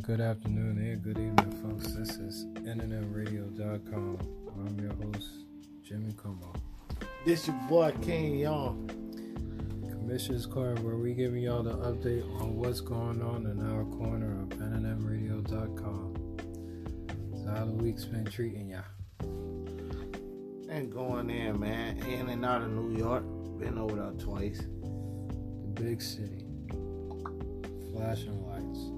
Good afternoon and good evening, folks. This is N N M radio dot com. I'm your host, Jimmy Como. This your boy, King Young. Commissioner's Corner, where we giving y'all the update on what's going on in our corner of N N M radio dot com. So how the week's been treating y'all? Ain't going in, man. In and out of New York. Been over there twice. The big city. Flashing lights.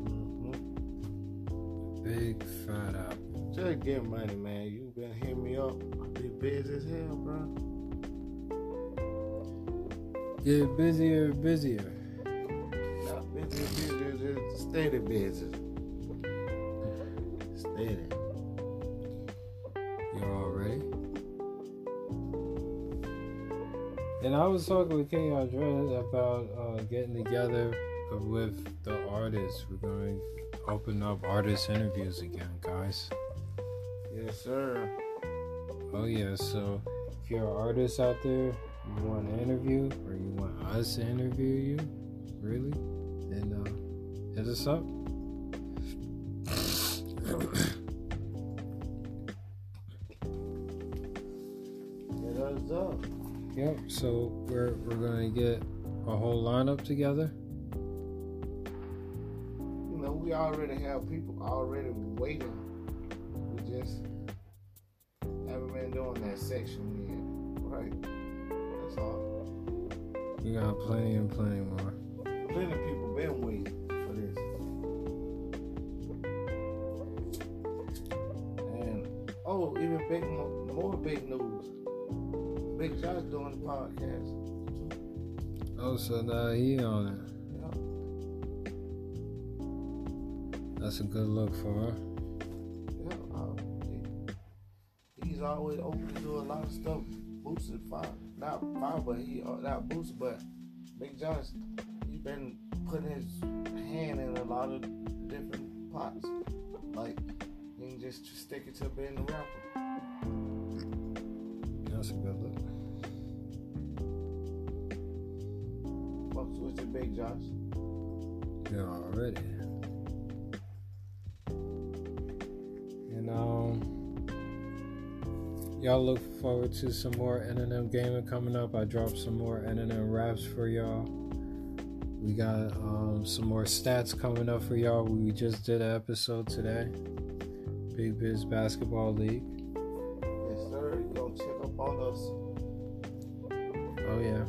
Big fat out. Just get money, man. You been hitting me up. I be busy as hell, bro. Get busier, busier. Not busy, busier, just steady busy. Steady. You all ready? And I was talking with King Andreas about uh, getting together with the artists. We're going to open up artist interviews again, guys. Yes, sir. Oh, yeah. So, if you're an artist out there, you want an interview, or you want us to interview you, really, then uh, hit us up. Hit us up. Yep. So we're we're gonna get a whole lineup together. We already have people already waiting. We just haven't been doing that section yet, right? That's all. We got plenty and plenty more. Plenty of people been waiting for this. And oh, even big more big news. Big John's doing the podcast. Oh, so now he on it. That's a good look for her. Yeah, um, it, he's always open to do a lot of stuff. Boots is fine, not fine, but he uh, not Boots, but Big Johns. He's been putting his hand in a lot of different pots. Like you can just stick it to being the rapper. That's a good look. Fucks with the Big Johns. Yeah, already. And um, y'all look forward to some more N N M gaming coming up. I dropped some more N N M raps for y'all. We got um, some more stats coming up for y'all. We just did an episode today, Big Biz Basketball League. Yes, sir. Go check up on us. Oh yeah.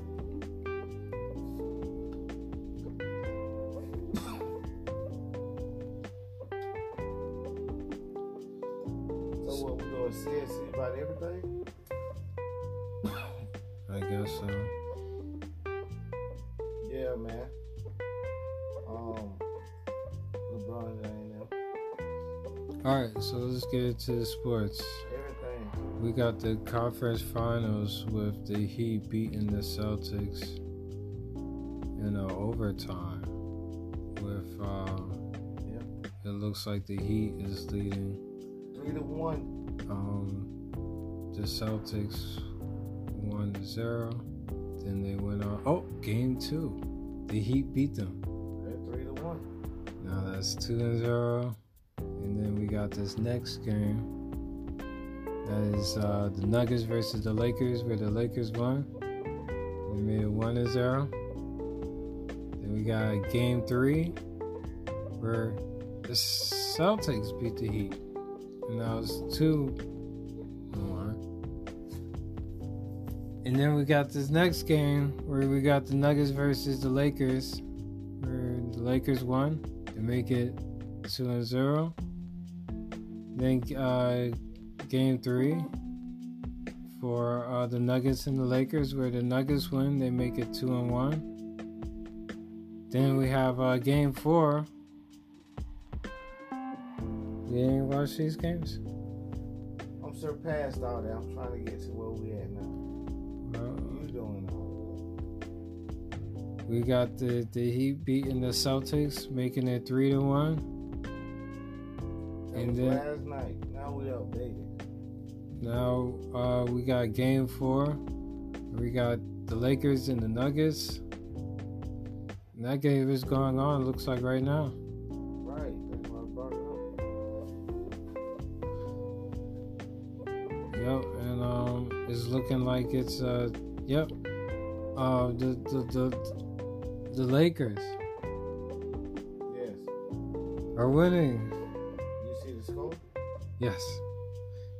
Get to the sports. Everything. We got the conference finals with the Heat beating the Celtics in a overtime. With um, yep. It looks like the Heat is leading three to one. Um, the Celtics won to zero. Then they went on. Oh, game two. The Heat beat them. They're three to one. Now that's two to zero. Got this next game that is uh, the Nuggets versus the Lakers, where the Lakers won. We made it one to zero. Then we got game three where the Celtics beat the Heat, and that was two to one. And then we got this next game where we got the Nuggets versus the Lakers, where the Lakers won to make it two to zero. Then uh, game three for uh, the Nuggets and the Lakers, where the Nuggets win, they make it two and one. Then we have uh, game four. You ain't watch these games? I'm surpassed all that. I'm trying to get to where we at now. Well, what are you doing all? We got the the Heat beating the Celtics, making it three to one. And then, last night, now we updated. Now uh, we got game four. We got the Lakers and the Nuggets. And that game is going on, looks like right now. Right, that's what I brought it up. Yep, and um, it's looking like it's uh, yep, uh, the the the, the Lakers. Yes. Are winning. Yes.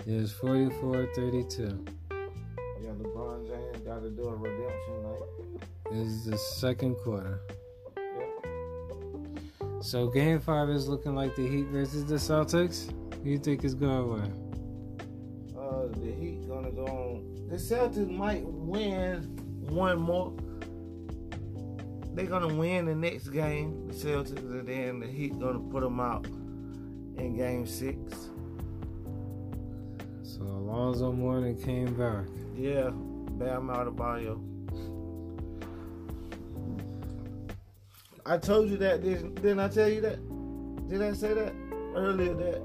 It is forty-four thirty-two. Yeah, LeBron James got to do a redemption night. It's the second quarter. Yep. So, Game five is looking like the Heat versus the Celtics. Who you think is going to win? Uh, the Heat going to go on. The Celtics might win one more. They're going to win the next game, the Celtics, and then the Heat going to put them out in Game six. So Alonzo Mourning came back. Yeah, Bam Adebayo. I told you that. Didn't, didn't I tell you that? Did I say that earlier that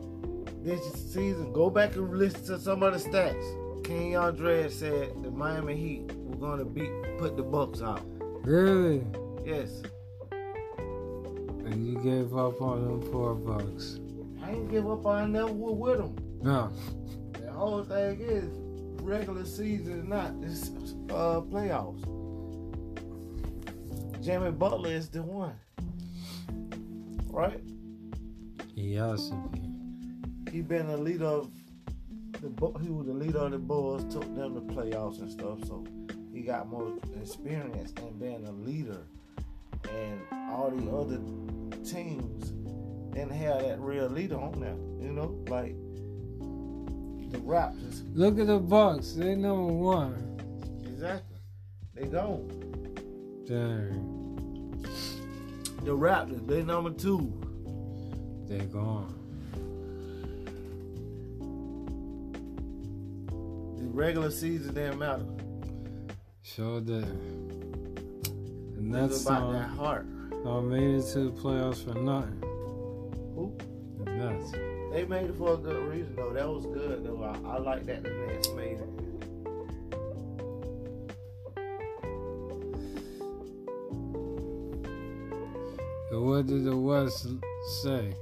this season? Go back and listen to some of the stats. King Andreas said the Miami Heat were going to beat, put the Bucks out. Really? Yes. And you gave up on them poor Bucks. I didn't give up on them. We're with them. No. The whole thing is regular season, not this uh, playoffs. Jimmy Butler is the one, right? Yes. He been the leader of the he was the leader of the Bulls, took them to playoffs and stuff. So he got more experience in being a leader, and all the other teams didn't have that real leader on there. You know, like. The Raptors. Look at the Bucks. They number one. Exactly. They don't. Dang. The Raptors. They number two. They're gone. The regular season didn't matter. Sure did. And that's about song, that heart. I made it to the playoffs for nothing. Who? The Nets. They made it for a good reason though. That was good though. I, I like that the Nets made it. What did the West say?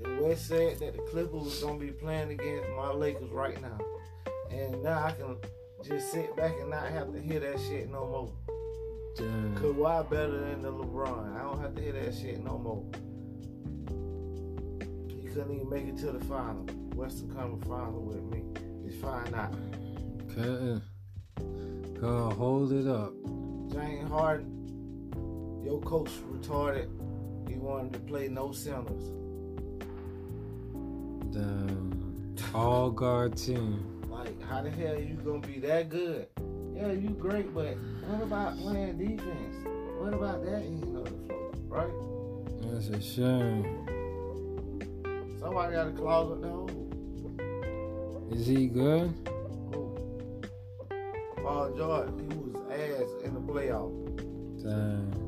The West said that the Clippers was gonna be playing against my Lakers right now, and now I can just sit back and not have to hear that shit no more. Damn. Kawhi better than the LeBron. I don't have to hear that shit no more. He couldn't even make it to the final, Western Conference final with me. It's fine now. Okay, gonna hold it up. James Harden. Your coach retarded. He wanted to play no centers. Damn. All guard team. Like, how the hell you gonna be that good? Yeah, you great, but what about playing defense? What about that eating on the floor, right? That's a shame. Somebody gotta clog up the hole. Is he good? Who? Paul George. He was ass in the playoffs. Damn.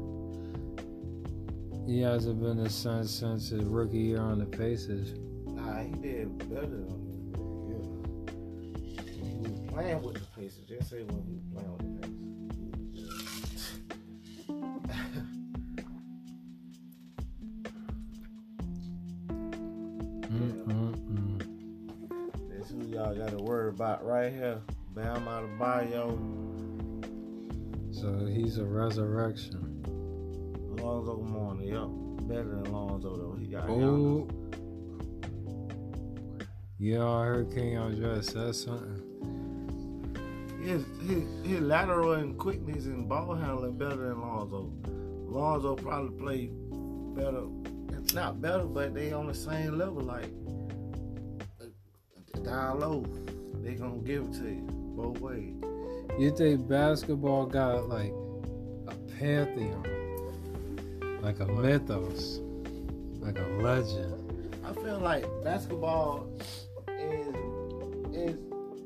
He hasn't been the son since his rookie year on the Pacers. Nah, he did better than yeah. He was playing with the Pacers. Just say when he was playing with the Pacers. Yeah. That's who y'all got to worry about right here. Bam Adebayo. So he's a resurrection. Alonzo Mourning, yep. Better than Alonzo, though. He got Giannis. Yeah, I heard King Andreas said something. His, his, his lateral and quickness and ball handling better than Alonzo. Alonzo probably played better. It's not better, but they on the same level. Like, down low, they going to give it to you both ways. You think basketball got, like, a pantheon? Like a mythos, like a legend. I feel like basketball is, is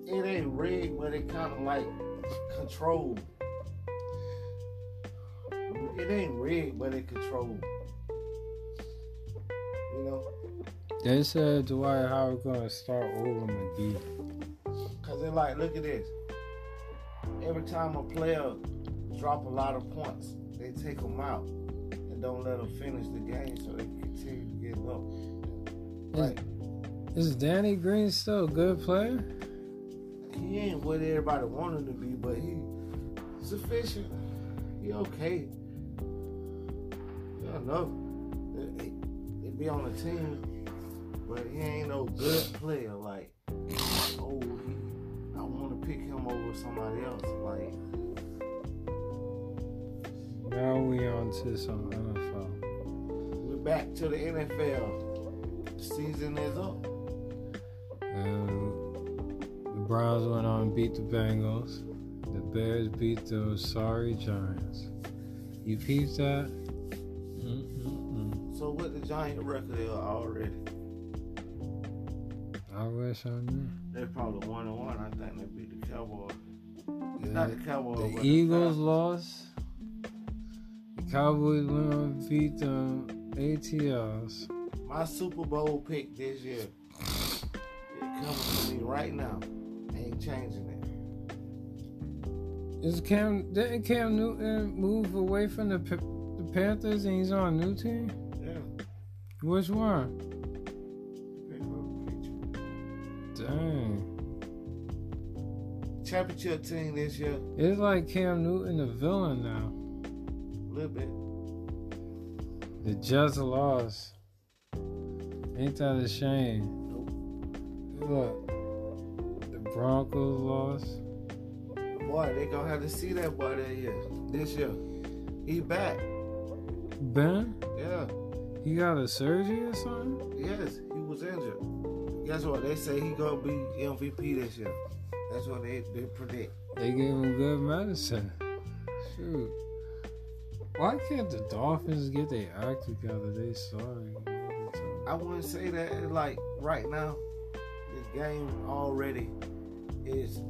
it ain't rigged, but it kind of like controlled. It ain't rigged, but it controlled. You know? They said Dwight Howard gonna start over McGee. Cause they're like, look at this. Every time a player drop a lot of points, they take them out. Don't let them finish the game so they can continue to get low. Like, is, is Danny Green still a good player? He ain't what everybody wanted him to be, but he sufficient. He okay. He enough. He be on the team, but he ain't no good player. Like, oh, he, I want to pick him over somebody else. Like. Now we on to some N F L. We're back to the N F L. The season is up. And the Browns went on and beat the Bengals. The Bears beat those sorry Giants. You peeped that? Mm-mm-mm. So what the Giant record is already? I wish I knew. They're probably one and one. I think they beat the Cowboys. It's yeah. Not the Cowboys. The Eagles the lost. Cowboys will beat them A T Ls. My Super Bowl pick this year. It comes to me right now. I ain't changing it. Is Cam didn't Cam Newton move away from the, the Panthers and he's on a new team? Yeah. Which one? Dang. Championship team this year. It's like Cam Newton the villain now. Little bit. The Jets lost. Ain't that a shame? Nope. Look, the Broncos lost. Boy, they gonna have to see that boy that year. This year, he back. Ben? Yeah. He got a surgery or something? Yes, he was injured. Guess what? They say he gonna be M V P this year. That's what they, they predict. They gave him good medicine. Shoot. Why can't the Dolphins get their act together? They sorry. I wouldn't say that. Like right now, the game already is.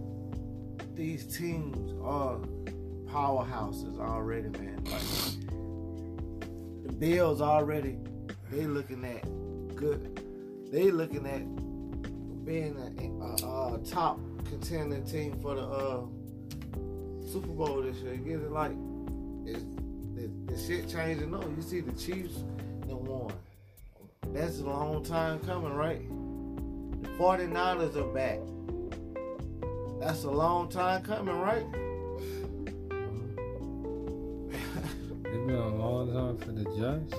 These teams are powerhouses already, man. Like the Bills already, they looking at good. They looking at being a, a, a top contender team for the uh, Super Bowl this year. You get it? Like it's, the, the shit changing up. You see the Chiefs done won. That's a long time coming, right? The forty-niners are back. That's a long time coming, right? It's been a long time for the Giants.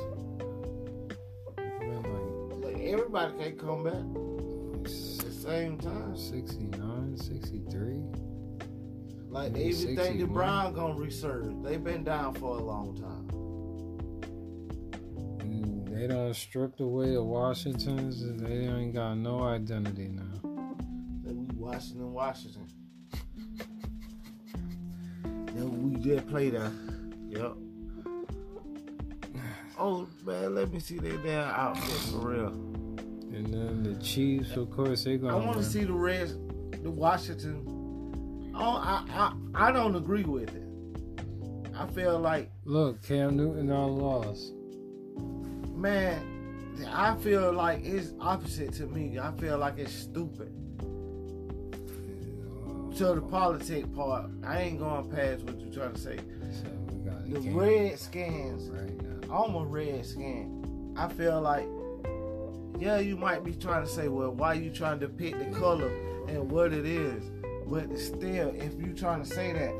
It's been like... Like, everybody can't come back it's at the same time. sixty-nine, sixty-three Like, they even think the Browns gonna resurge. They've been down for a long time. And they done stripped away the Washingtons, and they ain't got no identity now. Washington, Washington. Then we did play that. Yep. Oh, man, let me see their damn outfit for real. And then the Chiefs, of course, they going to I want to see the Reds, the Washington. Oh, I, I, I don't agree with it. I feel like... Look, Cam Newton, I lost. Man, I feel like it's opposite to me. I feel like it's stupid. To the politic part, I ain't going past what you're trying to say. So we got the Redskins, right now. I'm a Redskin. I feel like, yeah, you might be trying to say, well, why you trying to pick the color and what it is? But still, if you trying to say that,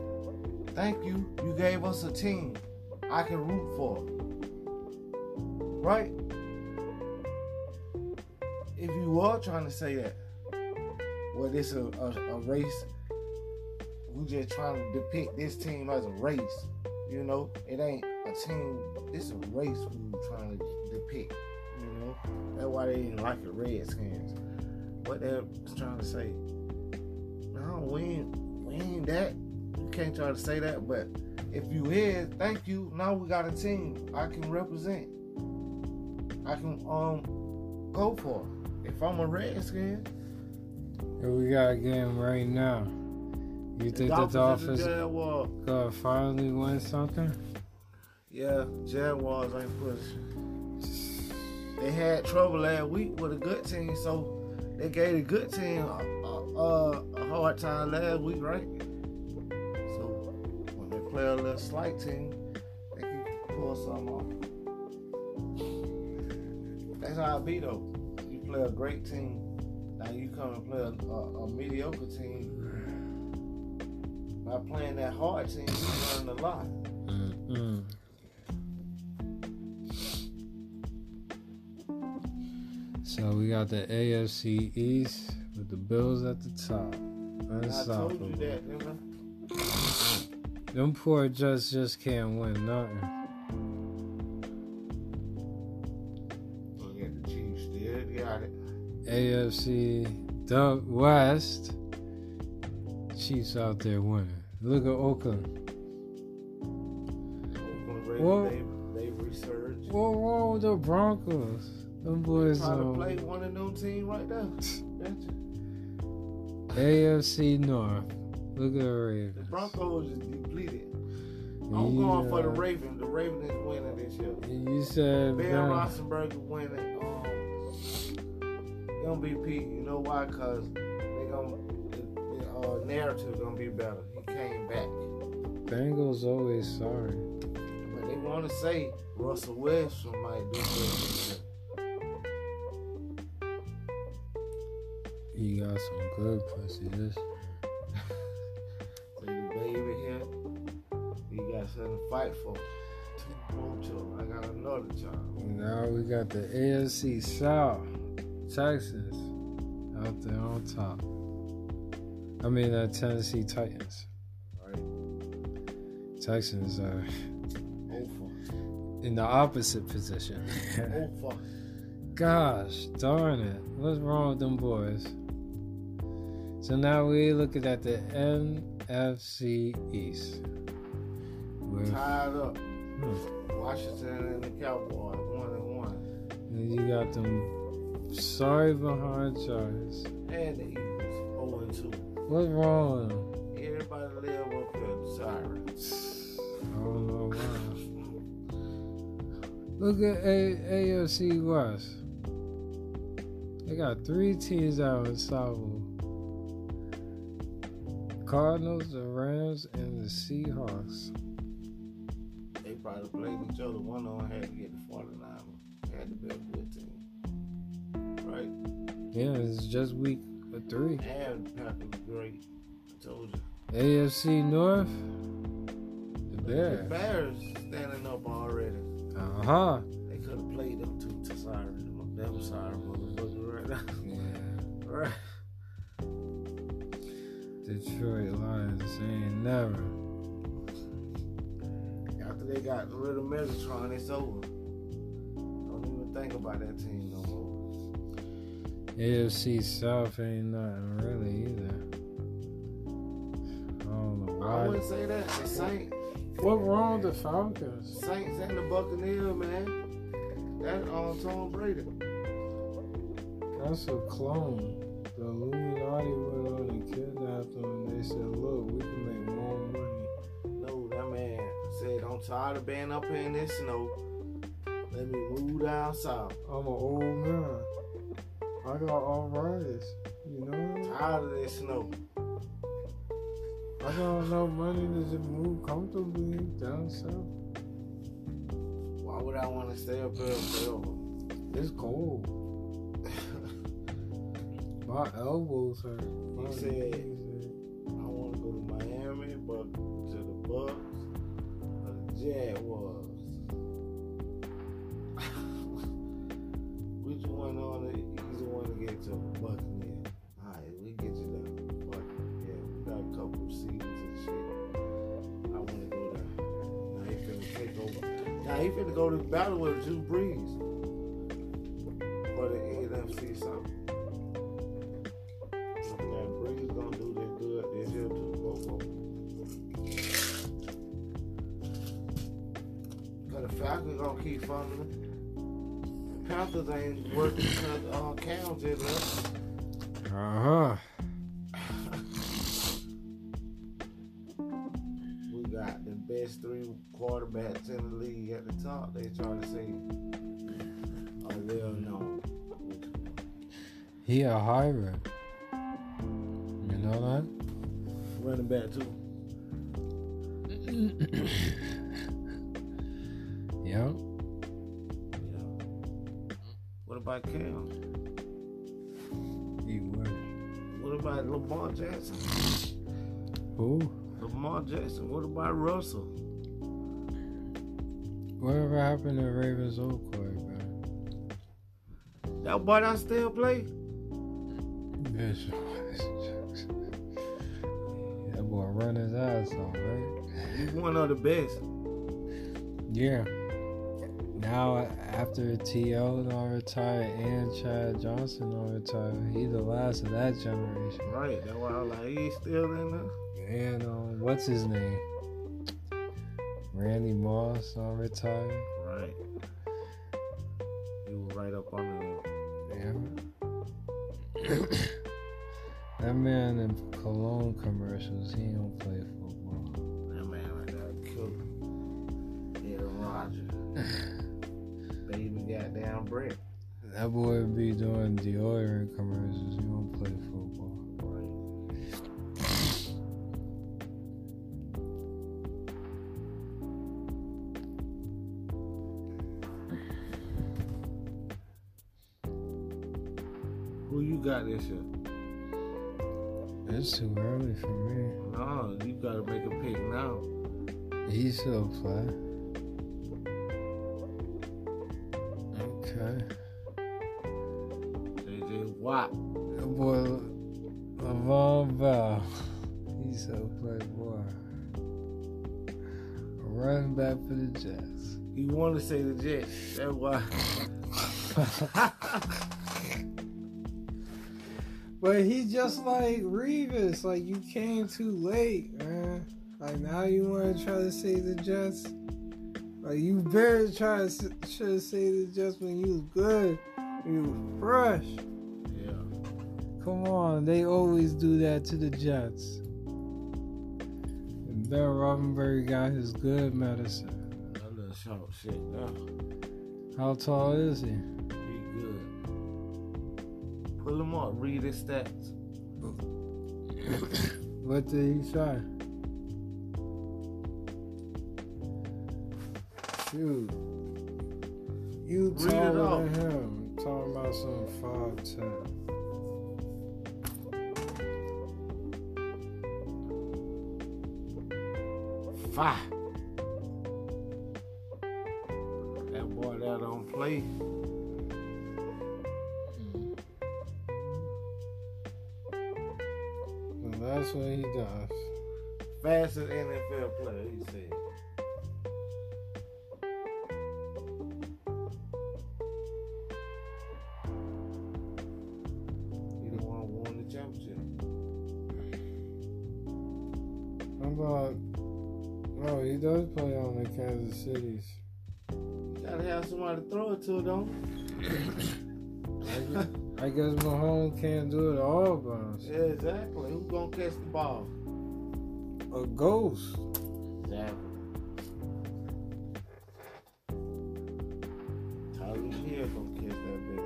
thank you. You gave us a team I can root for. Right? If you are trying to say that, well, it's a, a, a race. We just trying to depict this team as a race, you know. It ain't a team. It's a race we trying to depict, you know. That's why they didn't like the Redskins. What they're trying to say? No, we ain't, we ain't that. You can't try to say that. But if you is, thank you. Now we got a team I can represent. I can um go for. If I'm a Redskin. If we got a game right now. You think the Dolphins gonna finally win something? Yeah, Jaguars ain't pushing. They had trouble last week with a good team, so they gave the good team a, a, a hard time last week, right? So when they play a little slight team, they can pull something off. That's how it be though. You play a great team, now you come and play a, a, a mediocre team. By playing that hard team, you learn a lot. Mm-hmm. So we got the A F C East with the Bills at the top. Unstoppable. I told you that, nigga. Them poor Jets just can't win nothing. We got the Chiefs still got it. A F C the West. Chiefs out there winning. Look at Oakland. Oakland Raiders, well, they, they resurged. What wrong with the Broncos? Them boys trying um, to play one of them teams right there. A F C North. Look at the Ravens. The Broncos is depleted. I'm yeah. going for the Ravens. The Ravens is winning this year. You said Ben Roethlisberger winning um, M V P. You know why? Because they gonna. Uh, narrative gonna be better. He came back. Bengals always sorry. But they wanna say Russell Wilson might do good. He got some good pussy this. See the baby here. He got something to fight for. I got another job. Now we got the A F C South. Texans out there on top. I mean, the uh, Tennessee Titans. Right. Texans are in the opposite position. Gosh darn it. What's wrong with them boys? So now we're looking at the N F C East. We're tied up. Hmm. Washington and the Cowboys, one and one. And you got them sorry behind Giants. And the Eagles, zero and two. What's wrong with them? Everybody live up with sirens. I don't know why. Look at A F C West. They got three teams out in Savo. Cardinals, the Rams, and the Seahawks. They probably played each other. One of them had to get the forty-niners. They had to be a good team. Right? Yeah, it's just week three. And Packers great. I told you. A F C North, the Bears. The Bears standing up already. Uh huh. They could have played them two to Cyrus. Them Cyrus motherfucker right now. Yeah. Right. Detroit Lions, they ain't never. After they got rid of Megatron, it's over. Don't even think about that team no more. A F C South ain't nothing really either. I don't know why. I wouldn't say that. The Saints. What wrong with the Falcons? Saints and the Buccaneers, man. That's all Tom Brady. That's a clone. The Illuminati went on and kidnapped them and they said, look, we can make more money. No, that man said, I'm tired of being up here in this snow. Let me move down south. I'm an old man. I got arthritis. You know? Tired of this snow. I got enough money to just move comfortably down south. Why would I want to stay up here forever? It's cold. My elbows hurt. He said, I want to go to Miami, but to the Bucks, or the Jaguars. Which one on the easy one to get to the Buccaneers? Alright, we get you down to the Buccaneers. Yeah, we got a couple of seasons and shit. I want to go down. Now he finna take over. Now he finna go to battle with Drew Brees for the N F C South. Falcons gonna keep fumbling. The Panthers ain't working because uh, Cam's in left. Uh huh. We got the best three quarterbacks in the league at the top. They trying to say, oh, they'll know. He a hybrid. You know that? Running back too. Yeah. What about Cam? He worked. What about Lamar Jackson? Who? Lamar Jackson. What about Russell? Whatever happened to Ravens old quarterback? That boy don't still play? Yes. That boy run his ass off, right? He's one of the best. Yeah. Now, after T O don't retire and Chad Johnson don't retire, he the last of that generation. Right, that's why I was like, he's still in there. And um, what's his name? Randy Moss don't retire. Right. He was right up on the yeah. That man in cologne commercials, he don't play football. That man like that killed Aaron Rodgers. They even got down bread. That boy be doing deodorant commercials. He don't play football. Right. Who you got this year? It's too early for me. No, you gotta make a pick now. He still play. J J Watt. That boy Levon Bell. He's a playboy. Running back for the Jets. You want to say the Jets. That's why. But he just like Revis. Like, you came too late, man. Like, now you want to try to say the Jets. Like, you better try to should have said it just when you was good, when you was fresh. Yeah. Come on, they always do that to the Jets. And Ben Roethlisberger got his good medicine. That little short shit now. How tall is he? He good. Pull him up, read his stats. What did he try? Dude, you taller than him. I'm talking about some five ten. Five. That boy that don't play. Well, that's what he does. Fastest N F L player, he said. Cities. You gotta have somebody to throw it to, though. I, guess, I guess Mahomes can't do it all by himself. Yeah, exactly. Who's gonna catch the ball? A ghost. Exactly. Tyler Hill gonna catch that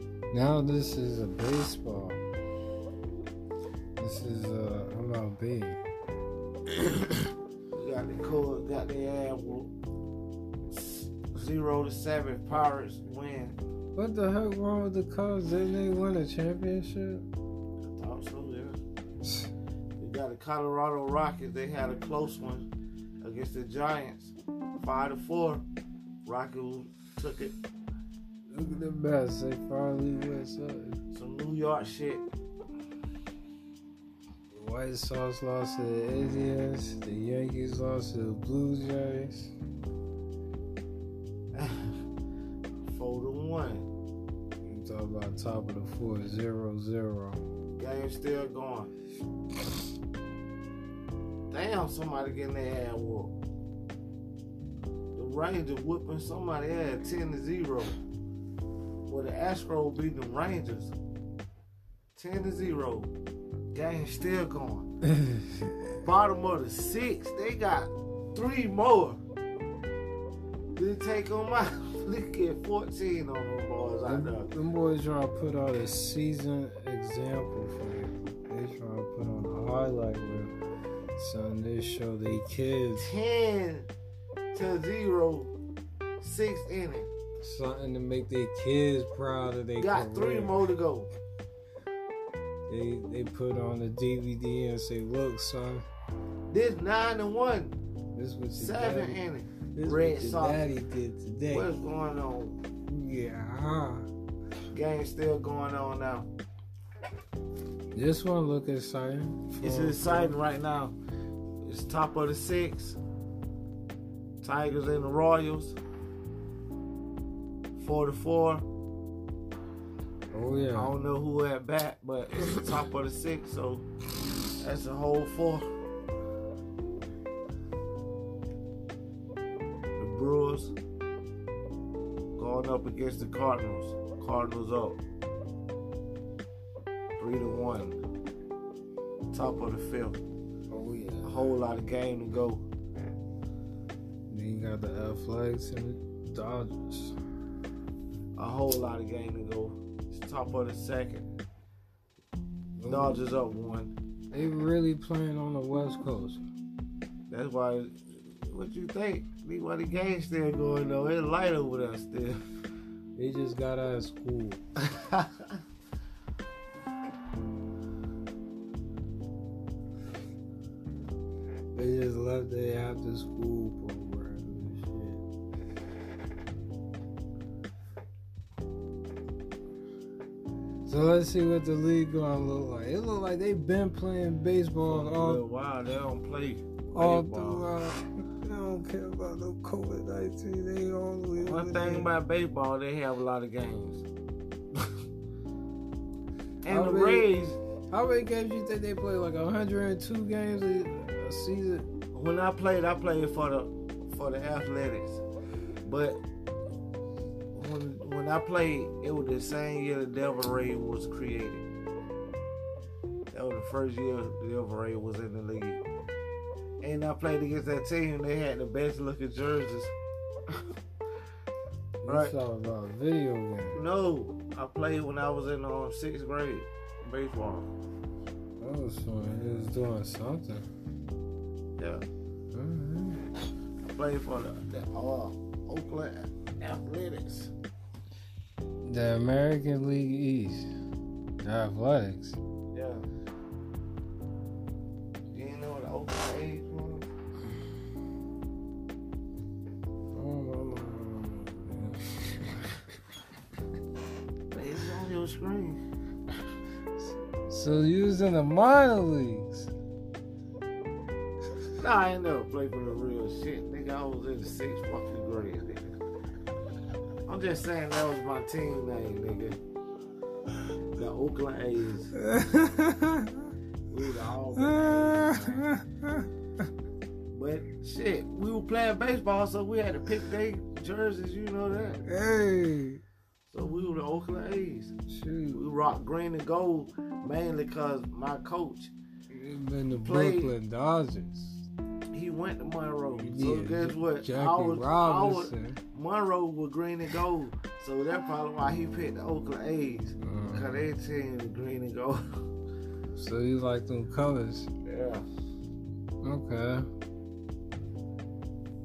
bitch. Now this is a baseball. This is uh, I'm out big. Got the cold, got the ass zero to seven. Pirates win. What the heck wrong with the Cubs? Didn't they win a championship? I thought so, yeah. They got the Colorado Rockies. They had a close one against the Giants, five to four. Rockies took it. Look at the mess. They finally win something. Some New York shit. White Sox lost to the Indians. The Yankees lost to the Blue Jays. Four to one. You talk about top of the four, zero zero. Game still going. Damn, somebody getting their ass whooped. The Rangers whooping somebody ass ten to zero. Well, the Astros beat the Rangers ten to zero. Game still going. Bottom of the six, they got three more. They take them out. Look at fourteen on them boys out there. Them boys trying to put out a season example for you. They trying to put on a highlight reel. Son, they show they kids. Ten to zero, six inning. Something to make their kids proud of their career. Got three more to go. They they put on the D V D and say, "Look, son, this nine and one, this is what your seven daddy, inning, this red what your daddy did today. What's going on? Yeah, huh? Game still going on now. This one look exciting. Four, it's exciting four. Right now. It's top of the six. Tigers and the Royals, four to four. Oh, yeah. I don't know who at bat, but it's the top of the six, so that's a whole four. The Brewers going up against the Cardinals. Cardinals up. Three to one. Top of the fifth. Oh, yeah. A whole lot of game to go. Then you got the L Flags and the Dodgers. A whole lot of game to go. Top of the second. Dodgers up one. They really playing on the West Coast. That's why. What you think? That's why the game's still going though. It's light over there still. They just got out of school. They just left their after school program. So let's see what the league gonna look like. It look like they've been playing baseball all. Wow, they don't play all baseball. Throughout. They don't care about no COVID nineteen. They only one thing there. About baseball, they have a lot of games. And I the mean, Rays, How many games you think they play? Like one hundred two games a season? When I played, I played for the for the Athletics. But when when I played, it was the same year the Devil Ray was created. That was the first year the Devil Ray was in the league. And I played against that team. They had the best looking jerseys. Right. You talking about video games? No, I played when I was in um, sixth grade baseball. That was fun. He was doing something. Yeah. Mm-hmm. I played for the, the uh, Oakland Athletics. The American League East. The Athletics. Yeah. Do you know what the Oakland A's was? Screen. So you was in the minor leagues? Nah, I ain't never played for the real shit, nigga. I was in the sixth fucking grade, nigga. I'm just saying that was my team name, nigga. The Oakland A's. We were all but shit, we were playing baseball, so we had to pick their jerseys. You know that. Hey. So we were the Oakland A's. Shoot. We rocked green and gold mainly because my coach in the played, Brooklyn Dodgers. He went to Monroe. Yeah, so guess what? Jackie I was, Robinson. I was, Monroe was green and gold. So that's probably why he picked the Oakland A's. Because uh-huh. they team was green and gold. So you like them colors? Yeah. Okay.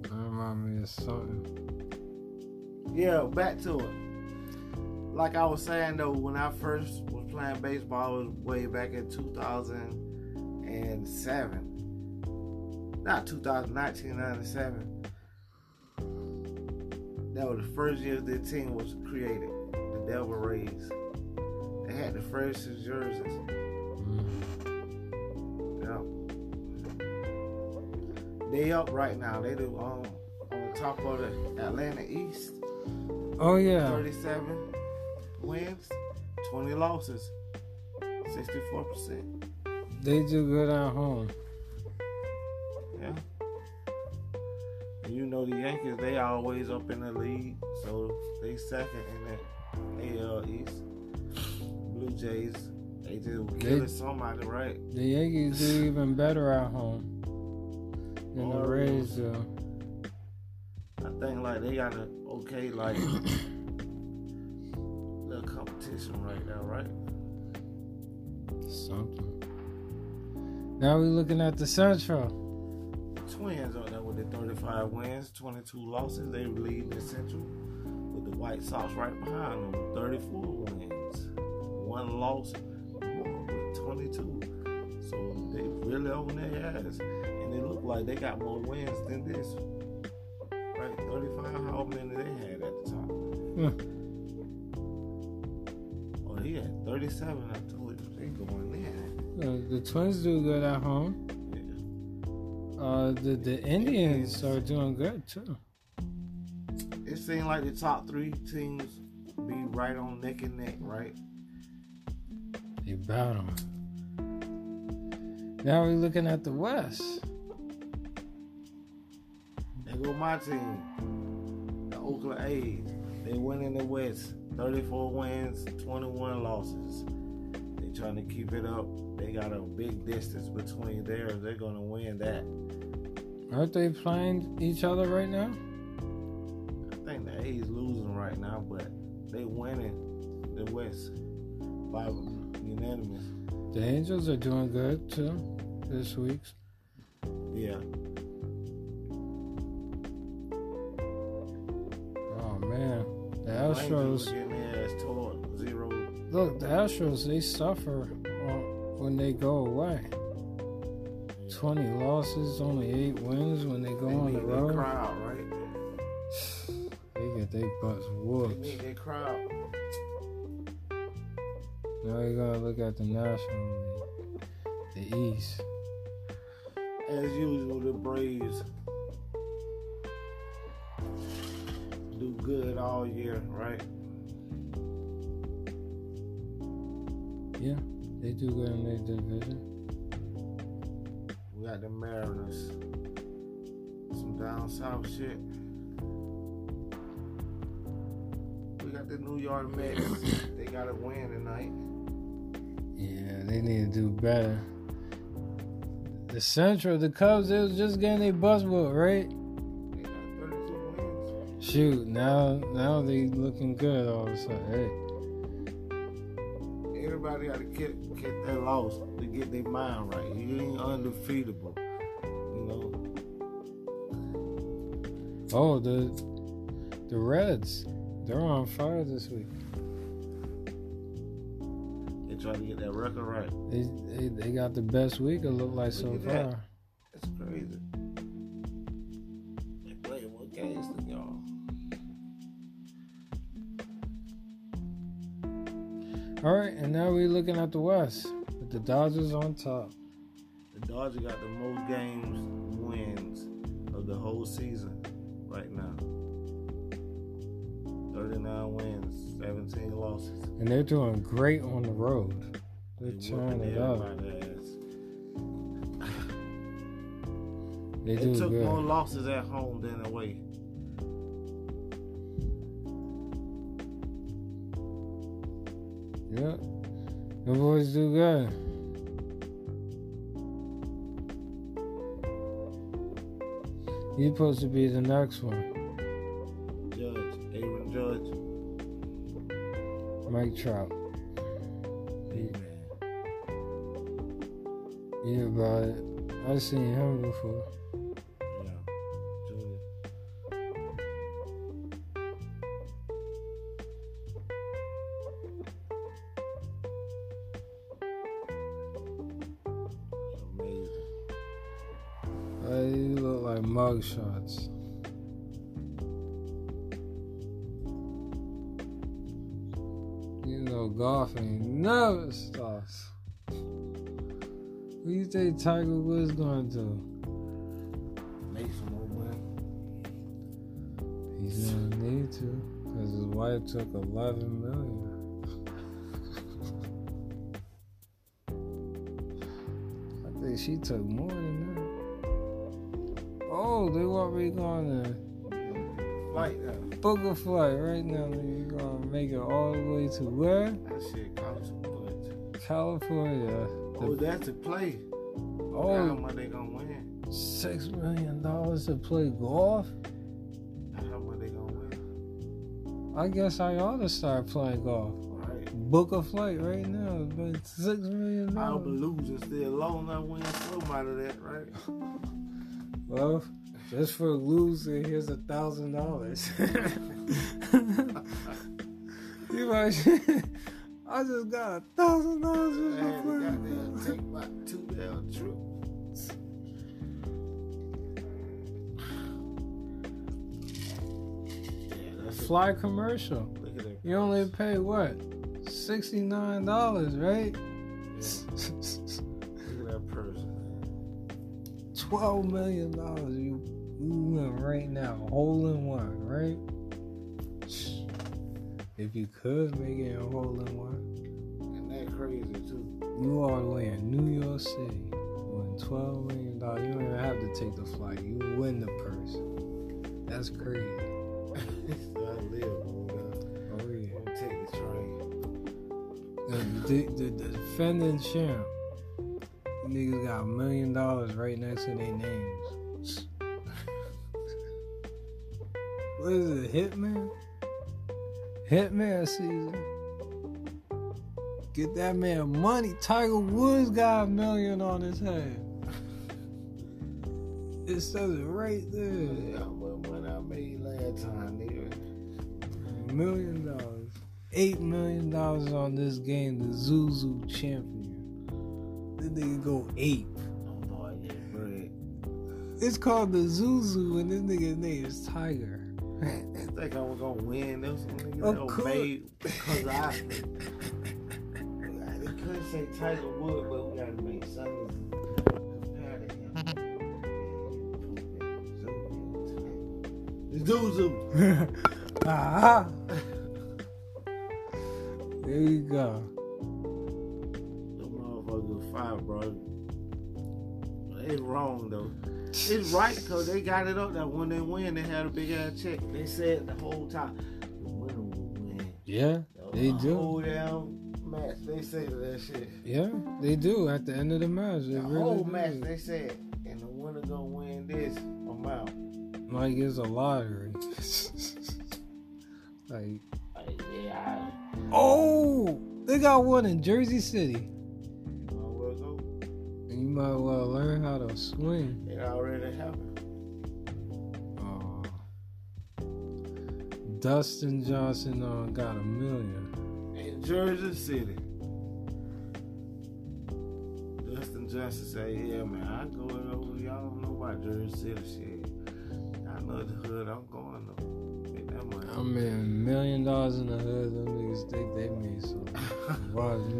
That reminds me of something. Yeah, back to it. Like I was saying though, when I first was playing baseball, it was way back in two thousand seven. Not two thousand, nineteen ninety-seven. That was the first year the team was created, the Devil Rays. They had the freshest jerseys. Mm. Yeah. They up right now. They do um, on the top of the Atlanta East. Oh yeah. thirty-seven. Wins, twenty losses, sixty-four percent. They do good at home. Yeah. You know the Yankees, they always up in the lead, so they second in the A L East. Blue Jays, they just killing somebody, right? The Yankees do even better at home than oh, the Rays do. I think like they got an okay like. Competition right now, right? Something. Now we're looking at the Central. Twins on there with the thirty-five wins, twenty-two losses. They lead the Central with the White Sox right behind them with thirty-four wins, one loss, with twenty-two. So they really on their ass, and they look like they got more wins than this. Right, thirty-five. How many they had at the top? Hmm. Yeah, thirty-seven. I told you they going there. Uh, the Twins do good at home. Yeah. Uh, the the Indians are doing good too. It seems like the top three teams be right on neck and neck, right? They battle. Now we're looking at the West. There go my team, the Oakland A's. They win in the West. thirty-four wins, twenty-one losses. They trying to keep it up. They got a big distance between theirs. They're going to win that. Aren't they playing each other right now? I think the A's losing right now, but they winning the West by unanimous. The Angels are doing good, too, this week. Yeah. Oh, man. The Astros, zero. Look, the Astros, they suffer when they go away. twenty losses, only eight wins when they go they on the road. They crowd, right? They get their butts whooped. They need their crowd. Now we're going to look at the National League, the East. As usual, the Braves do good all year, right? Yeah. They do good in their division. We got the Mariners. Some down south shit. We got the New York Mets. They got to win tonight. Yeah, they need to do better. The Central, the Cubs, they was just getting their bus whooped, right? They got thirty-two wins. Shoot, now now they looking good all of a sudden. Hey. Everybody got to get, get that loss to get their mind right. You ain't undefeatable, you know. Oh, the the Reds, they're on fire this week. Trying to get that record right. They, they they got the best week it looked like so far. That. That's crazy. They playing more games than y'all. All right, and now we're looking at the West with the Dodgers on top. The Dodgers got the most games wins of the whole season right now. thirty-nine wins, seventeen losses. And they're doing great on the road. They're they turning it up. they, they do took good. More losses at home than away. Yep. The boys do good. You're supposed to be the next one. Judge, Mike Trout. Hey, man. Yeah, about it. I've seen him before. Yeah, Junior. Amazing. Uh, you look like mug shots. Golf ain't never stops. What do you think Tiger Woods going to do? Make some more money. He's going to need to, because his wife took eleven million dollars. I think she took more than that. Oh, they already going to flight now. Book a flight right now, nigga. You're gonna make it all the way to where? That shit, California. California. Oh, the, that's a play. Oh, how much they gonna win? Six million dollars to play golf? How much they gonna win? I guess I ought to start playing golf. Right. Book a flight right now, but six million dollars. I'll be losing still alone. I win somebody that, right? Well. Just for losing, here's a thousand dollars. You like, I just got a thousand dollars for my goddamn take my two down trip. Yeah, fly commercial. Look at that. You only pay what? Sixty-nine dollars, right? Yeah. Look at that person. Twelve million dollars, you. Ooh, right now, hole in one, right? If you could make it a hole in one, and that crazy too. You all the way in New York City, win twelve million dollars. You don't even have to take the flight. You win the purse. That's crazy. I live, oh yeah. Don't take the train. The, the, the defending champ, niggas got a million dollars right next to their names. What is it, Hitman? Hitman season. Get that man money. Tiger Woods got a million on his head. It says it right there. Yeah, but when I made last time, nigga. A million dollars. Eight million dollars on this game, the Zuzu champion. This nigga go ape. Oh boy, yeah, right. It's called the Zuzu, and this nigga's name is Tiger. I think I was gonna win. There was some niggas that made because I they couldn't say Tiger Woods, but we gotta make something compared to him. Zuzu. Ah. There you go. The supposed to do five, bro. It's wrong, though. It's right, because they got it up that when they win, they had a big-ass check. They said the whole time, the winner will win. Yeah, the, they the do. The whole damn match, they say that shit. Yeah, they do. At the end of the match, they the really whole do. Match, they said, and the winner gonna win this amount. Like, it's a lottery. Like... Yeah. Oh, they got one in Jersey City. You might well learn how to swing. It already happened. Oh, Dustin Johnson uh, got a million in Jersey City. Dustin Johnson say, "Yeah, man, I going over. Y'all don't know about Jersey City shit. I know the hood. I'm going over." I mean, a million dollars in the hood, them niggas think they mean something. Watch me.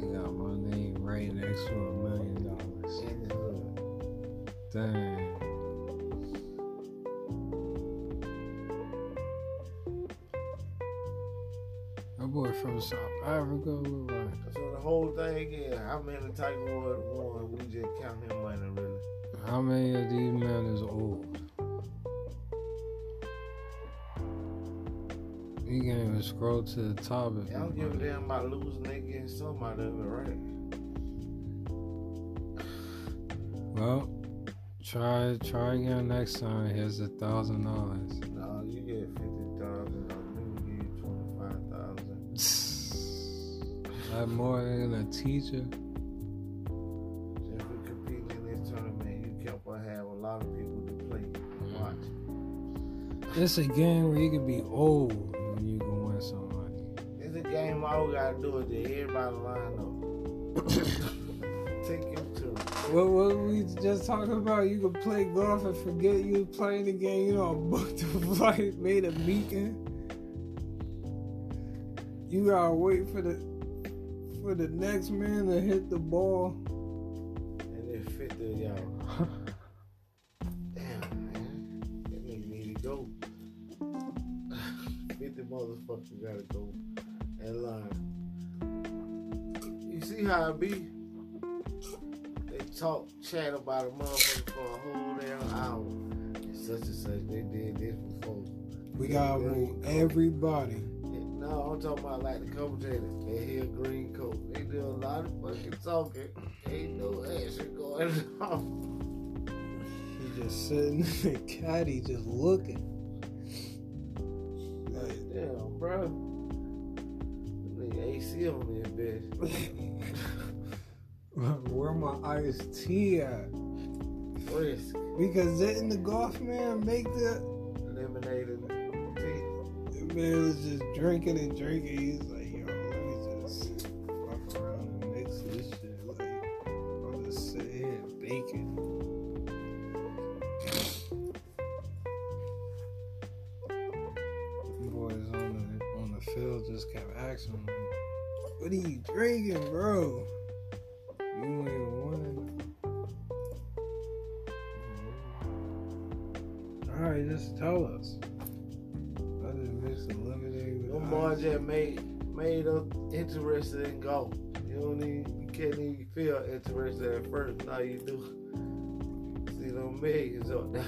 They got my name right next to a million dollars. In the hood. Dang. That boy from South Africa, right? So the whole thing is, yeah, I'm in the Tiger Woods one, we just count him money, really. How many of these men is old? You can even scroll to the top. I don't give a damn about losing. They getting some out of it, right? Well, try try again next time. Here's a thousand dollars. No, you get fifty thousand. I'm gonna give you twenty-five thousand. That more than a teacher. It's a game where you can be old and you can win some money. It's a game all we gotta do is that everybody line up. Take him to it. What what we just talking about? You can play golf and forget you was playing the game. You don't book the flight, made a beacon. You gotta wait for the for the next man to hit the ball. And then fifty of y'all. Motherfucker gotta go and line. You see how it be? They talk, chat about a motherfucker for a whole damn hour. And such and such, they did this before. We they gotta rule everybody. And no, I'm talking about like the commentators. They hear green coat. They do a lot of fucking talking. Ain't no action going on. He just sitting in the caddy, just looking. Damn, bro. Nigga A C on this bitch. Where my iced tea at? Risk. Because didn't the golf man make the lemonade and tea? The man was just drinking and drinking. He's like, yo, let me just walk around and mix this shit. Like, I'm just sitting here and baking. Phil just kept asking me, what are you drinking, bro? You ain't one. Alright, just tell us. I didn't mix the lemonade with Lamar just made, made us interested in golf. You don't even, you can't even feel interested at first. Now you do. See them millions up there.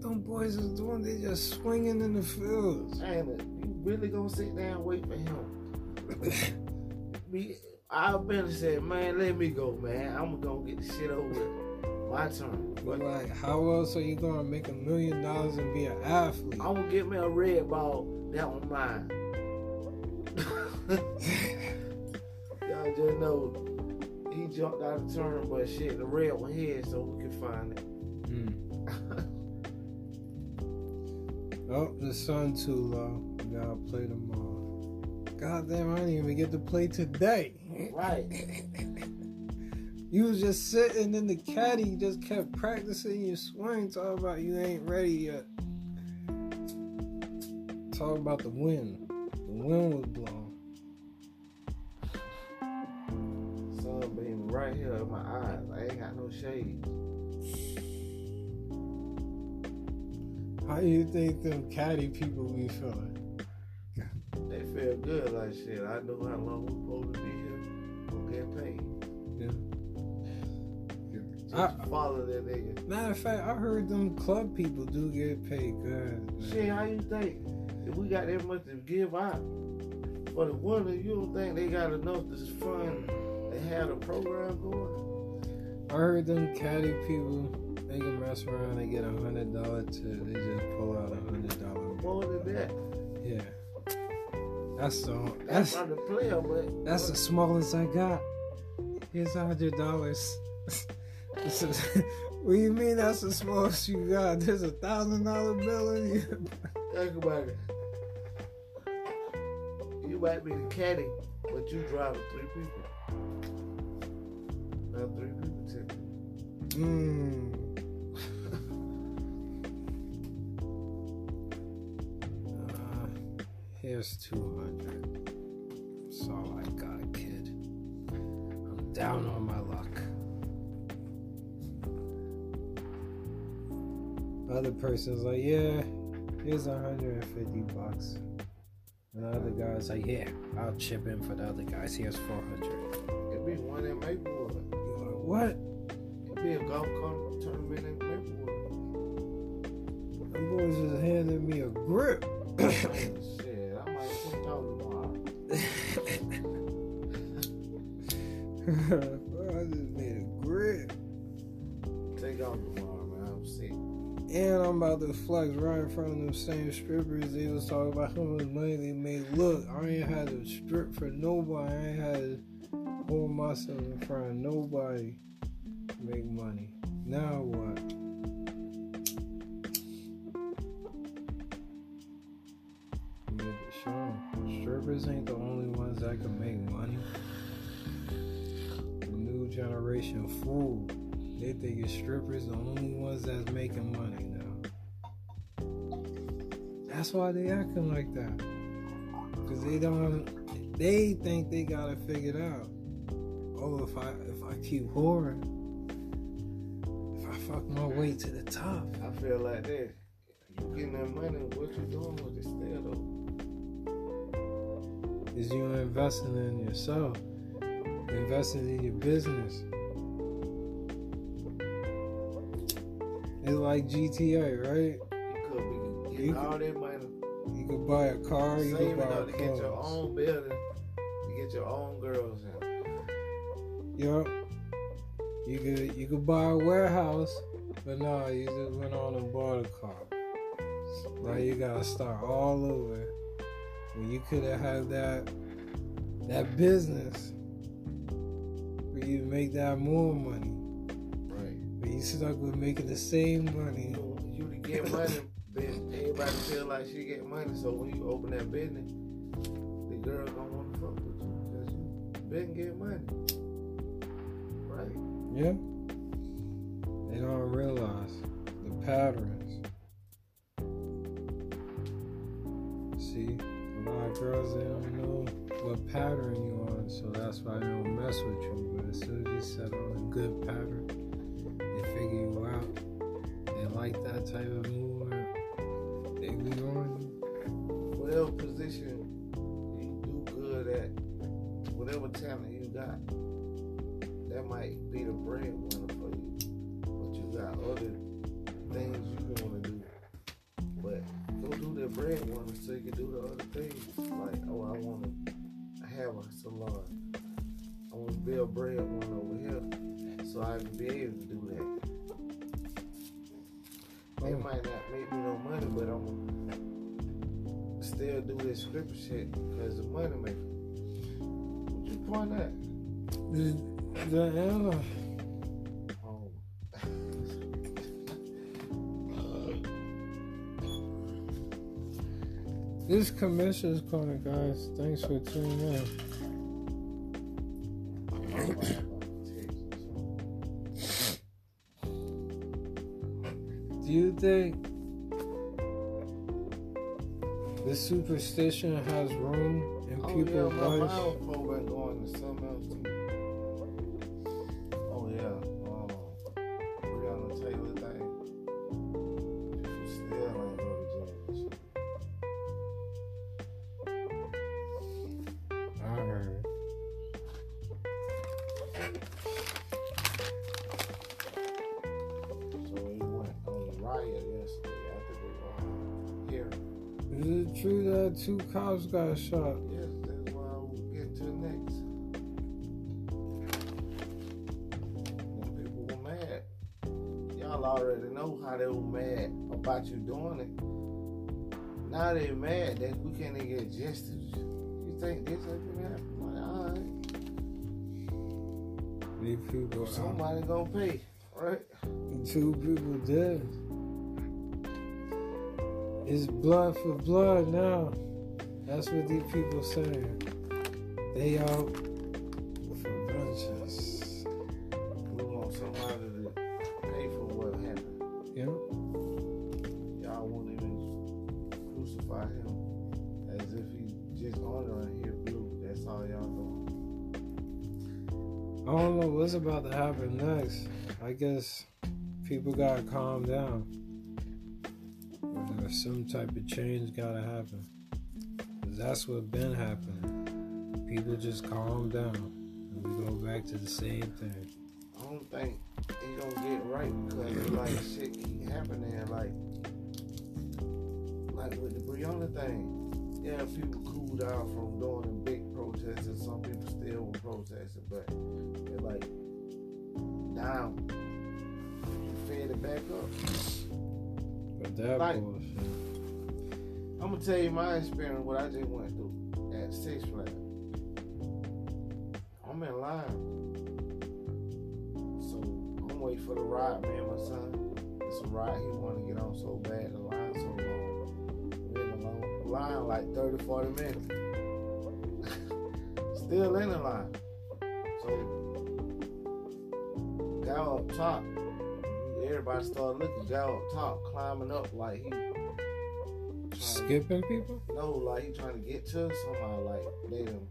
Them boys is doing, they just swinging in the fields. Damn it, you really gonna sit down and wait for him? Me, I better say, man, let me go, man. I'm gonna get the shit over with. My turn. But like, how else are you gonna make a million dollars and be an athlete? I'm gonna get me a red ball. That one mine. Y'all just know he jumped out of the turn, but shit, the red one here, so we can find it. Mm. Oh, the sun too low. We gotta play tomorrow. God damn, I didn't even get to play today. Right. You was just sitting in the caddy. You just kept practicing your swing. Talking about you ain't ready yet. Talking about the wind. The wind was blowing. Sun being right here in my eyes. I ain't got no shade. How do you think them caddy people be feeling? they feel good. Like, shit, I know how long we're supposed to be here. We'll get paid. Yeah. Just I, follow that nigga. Matter of fact, I heard them club people do get paid good. Man. Shit, how you think? If we got that much to give out for the women, you don't think they got enough to fund and have a program going? I heard them caddy people, they can mess around and get a hundred dollar tip. They just pull out a hundred dollar. More than that. Yeah. That's the that's that's, player, but that's the smallest I got. Here's a hundred dollars. What do you mean that's the smallest you got? There's a thousand dollar bill in you. Think about it. You might be the caddy, but you driving three people. Not three people ticket. Mmm. Here's two hundred. That's all I got, kid. I'm down on my luck. Other person's like, yeah, here's one hundred fifty bucks. And the other guy's like, yeah, I'll chip in for the other guys. Here's four hundred. It'd be one in Maplewood. You're like, what? It'd be a golf cart tournament in Maplewood. Them boys just handed me a grip. Bro, I just made a grip. Take off tomorrow, man. I'm sick. And I'm about to flex right in front of them same strippers. They was talking about how much money they made. Look, I ain't had to strip for nobody. I ain't had to hold myself in front of nobody to make money. Now what? Yeah, but Sean, strippers ain't the only ones that can make money. Generation fool. They think it's strippers the only ones that's making money now. That's why they acting like that. Cause they don't. They think they got it figured out. Oh, if I if I keep whoring, if I fuck my way to the top. I feel like that. You getting that money? What you doing with it still though? Is you investing in yourself? Investing in your business. It's like G T A, right? You could be getting all that money. You could buy a car. You could buy a car. You get your own building. You get your own girls in. Yup. You could you could buy a warehouse, but no, you just went on and bought a car. Now you gotta start all over. When you could have had that that business. You make that more money, right? But you stuck with making the same money. You to get money, then everybody feel like she get money. So when you open that business, the girl gonna want to fuck with you because you been getting money, right? Yeah. They don't realize the patterns. See, a lot of girls they don't know what pattern you on, so that's why they don't mess with you. As soon as you set on a good pattern, they figure you out. They like that type of move. They be on you. Well positioned, you do good at whatever talent you got. That might be the breadwinner for you. But you got other things you want to do. But go do the breadwinner so you can do the other things. Like, oh, I want to have a salon. I want to build bread one over here so I can be able to do that. They oh. might not make me no money, but I'm going to still do this stripper shit because the money maker. What you point at? The, the Anna. Oh. This commission's corner, guys. Thanks for tuning in. Do you think the superstition has room in oh, people's yeah, lives? Oh yeah, my mind went going to something else too. Oh yeah, um, Breonna Taylor thing. She still ain't Roy Jones. So he went on the riot yesterday after the uh, hearing. Is it true that two cops got shot? Yes, that's why I will get to next. When people were mad. Y'all already know how they were mad about you doing it. Now they mad that we can't even get justice. You think this ain't gonna happen? People, somebody um, gonna pay, right? Two people dead. It's blood for blood now. That's what these people saying. They out for vengeance. We want somebody to pay for what happened. Yeah. Y'all won't even crucify him as if he just honoring his blue. That's all y'all doing. I don't know what's about to happen next. I guess people gotta calm down. There's some type of change gotta happen. Cause that's what been happening. People just calm down. And we go back to the same thing. I don't think it gonna get right because like shit keep happening. Like, like with the Breonna thing. Yeah, people cooled out from doing a big protest and some people still were protesting, but they're like, now you fed it back up. But that like, bullshit. I'm gonna tell you my experience, what I just went through at Six Flags. I'm in line, so I'm waiting for the ride. Me and my son, it's a ride he wanted to get on so bad. The line so long, we in the long line like thirty, forty minutes. Still in the line. So, guy up top, everybody started looking. Guy up top, climbing up like he skipping to, people? No, like he trying to get to somehow, like they him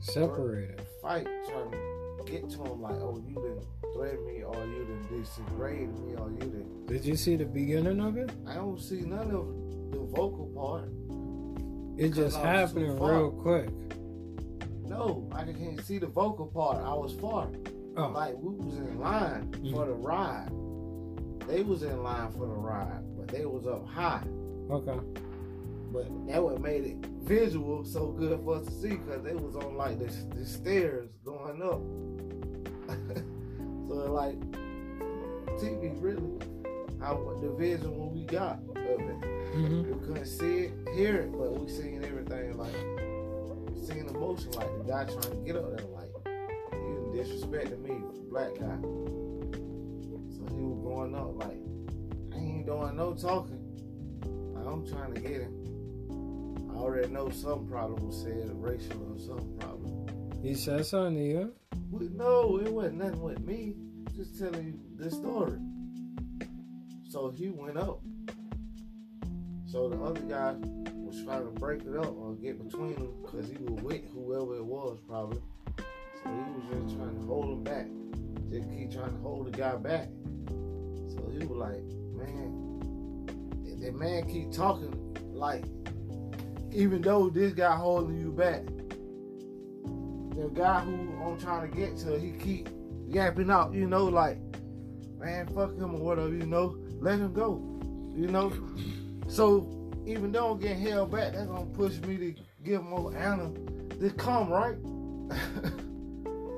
separated. Fight, trying to get to him, like, oh, you didn't threaten me, or you didn't disagrade me, or you didn't. Did you see the beginning of it? I don't see none of the vocal part. It just happened real quick. No, I can't see the vocal part. I was far. Oh. Like, we was in line mm-hmm. for the ride. They was in line for the ride, but they was up high. Okay. But that what made it visual so good for us to see, because they was on, like, the, the stairs going up. So, like, T V, really, how the visual we got of it. Mm-hmm. We couldn't see it, hear it, but we seen everything, like, seeing the motion, like the guy trying to get up there, like, you disrespecting me, black guy. So he was going up, like, I ain't doing no talking. Like, I'm trying to get him. I already know some problem was said, racial or some problem. He said something to you? We, no, it wasn't nothing with me. Just telling you the story. So he went up. So the other guy was trying to break it up or get between them because he was with whoever it was probably. So he was just trying to hold him back. Just keep trying to hold the guy back. So he was like, man, that man keep talking like, even though this guy holding you back, the guy who I'm trying to get to, he keep yapping out, you know, like, man, fuck him or whatever, you know, let him go, you know. So even though I'm getting held back, that's gonna push me to give more Anna to come, right?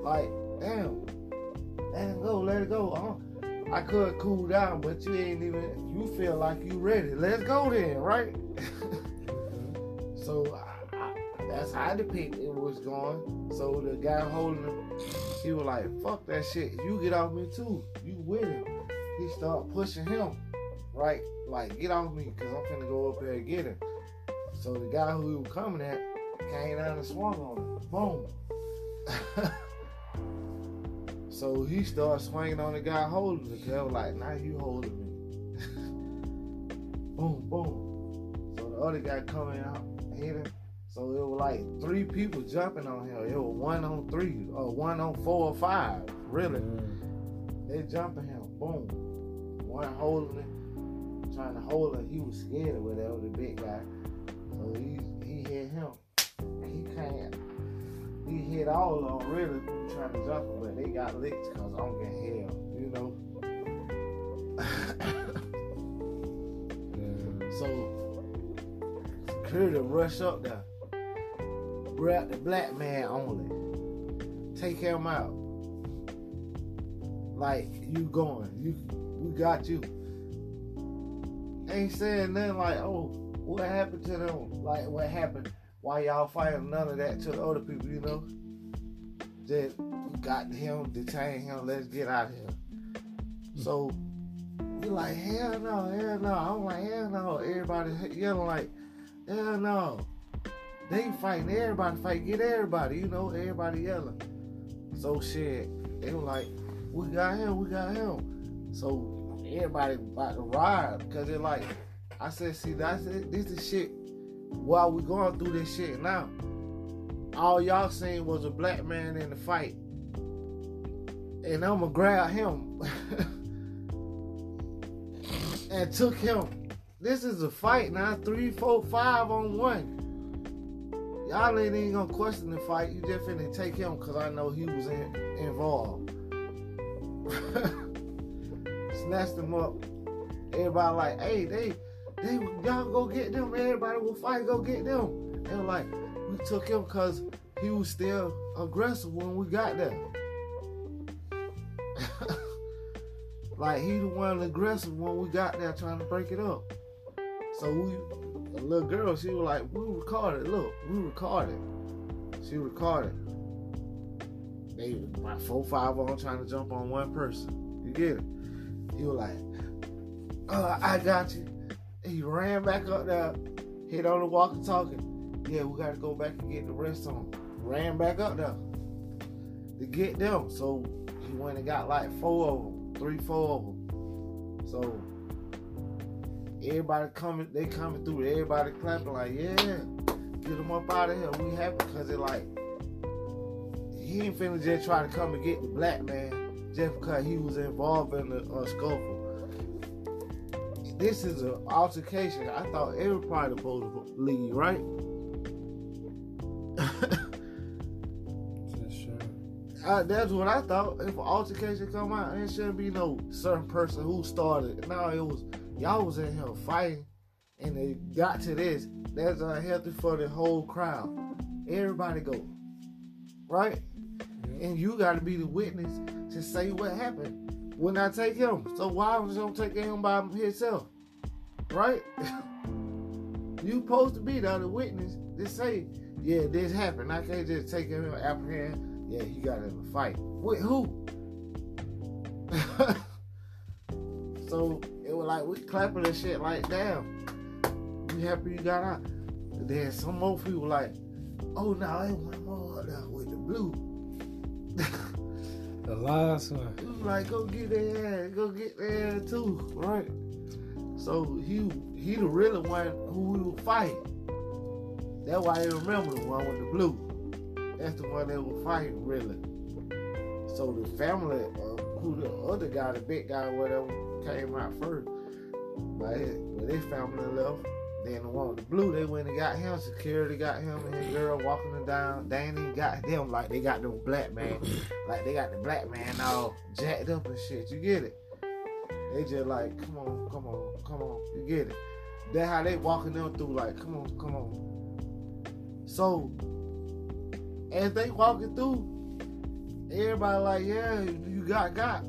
Like, damn, let it go, let it go. I, I could cool down, but you ain't even, you feel like you ready. Let's go then, right? So I, I, that's how I depict it was going. So the guy holding him, he was like, fuck that shit. You get off me too. You with him. He started pushing him, right? Like, get off me, because I'm finna go up there and get him. So the guy who he was coming at came down and swung on him. Boom. So he started swinging on the guy holding him. They was like, now you holding me. Boom, boom. So the other guy coming out, hit him. So it was like three people jumping on him. It was one on three, or one on four or five, really. Mm. They jumping him. Boom. One holding him. Trying to hold him, he was scared or whatever, the big guy. So he he hit him. He can't. He hit all of them really trying to jump him, but they ain't got licks because I'm in hell, you know. Yeah. So security rush up there, grab the black man only, take him out. Like you going, you we got you. Ain't saying nothing like, oh, what happened to them? Like what happened? Why y'all fighting? None of that to the older people, you know. Just got him, detained him. Let's get out of here. So we like hell no, hell no. I'm like hell no. Everybody yelling like hell no. They fighting. Everybody fight. Get everybody. You know. Everybody yelling. So shit. They were like, we got him. We got him. So everybody about to ride because they're like, I said, see, that's it. This is shit. While we going through this shit now, all y'all seen was a black man in the fight, and I'ma grab him and took him. This is a fight now, three, four, five on one. Y'all ain't even gonna question the fight. You just finna take him because I know he was in, involved. Snatched him up. Everybody like, hey, they. They, y'all go get them. Everybody will fight. Go get them. They were like, we took him because he was still aggressive when we got there. Like, he the one aggressive when we got there trying to break it up. So, we, the little girl, she was like, we recorded. Look, we recorded. She recorded. They were like four, five on trying to jump on one person. You get it? He was like, uh, I got you. He ran back up there, hit on the walkie-talkie. Yeah, we got to go back and get the rest on. Ran back up there to get them. So he went and got like four of them, three, four of them. So everybody coming, they coming through. Everybody clapping like, yeah, get them up out of here. We happy because they like, he ain't finna just try to come and get the black man just because he was involved in the uh, scuffle. This is an altercation. I thought everybody supposed to leave, right? Sure. I, that's what I thought. If an altercation come out, there shouldn't be no certain person who started. No, it was y'all was in here fighting, and they got to this. That's unhealthy for the whole crowd. Everybody go, right? Yeah. And you got to be the witness to say what happened. When I take him, so why was I gonna take him by himself, right? You supposed to be the other witness to say, yeah, this happened. I can't just take him and apprehend. Yeah, he got in a fight with who? So it was like we clapping and shit like, damn, we happy you got out. And then some more people like, oh no, I ain't one more with the blue. The last one. He was like, go get their ass, go get their ass too, right? So he he the really one who we would fight. That's why I remember the one with the blue. That's the one that was fighting really. So the family, uh, who the other guy, the big guy, whatever, came out first. But his, well, his family left. Then the one with the blue, they went and got him. Security got him and his girl walking them down. They ain't even got them like they got them black man. Like they got the black man all jacked up and shit. You get it? They just like, come on, come on, come on. You get it? That's how they walking them through like, come on, come on. So, as they walking through, everybody like, yeah, you got got.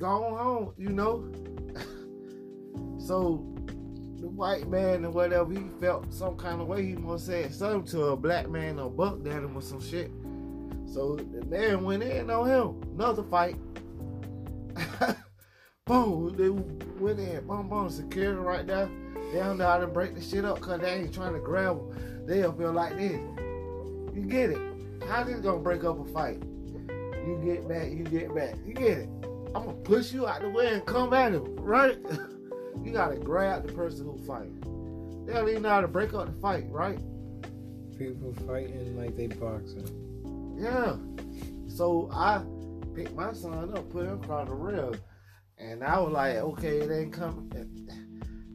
Go home, you know? So, the white man or whatever, he felt some kind of way. He must said something to a black man or bucked at him or some shit. So the man went in on him. Another fight. Boom. They went in. Boom, boom. Security right there. Down there and break the shit up because they ain't trying to grab them. They up here like this. You get it? How this gonna break up a fight? You get back. You get back. You get it? I'm gonna push you out the way and come at him. Right? You gotta grab the person who fighting. They don't even know how to break up the fight, right? People fighting like they boxing. Yeah. So I picked my son up, put him across the rail, and I was like, okay, it ain't coming.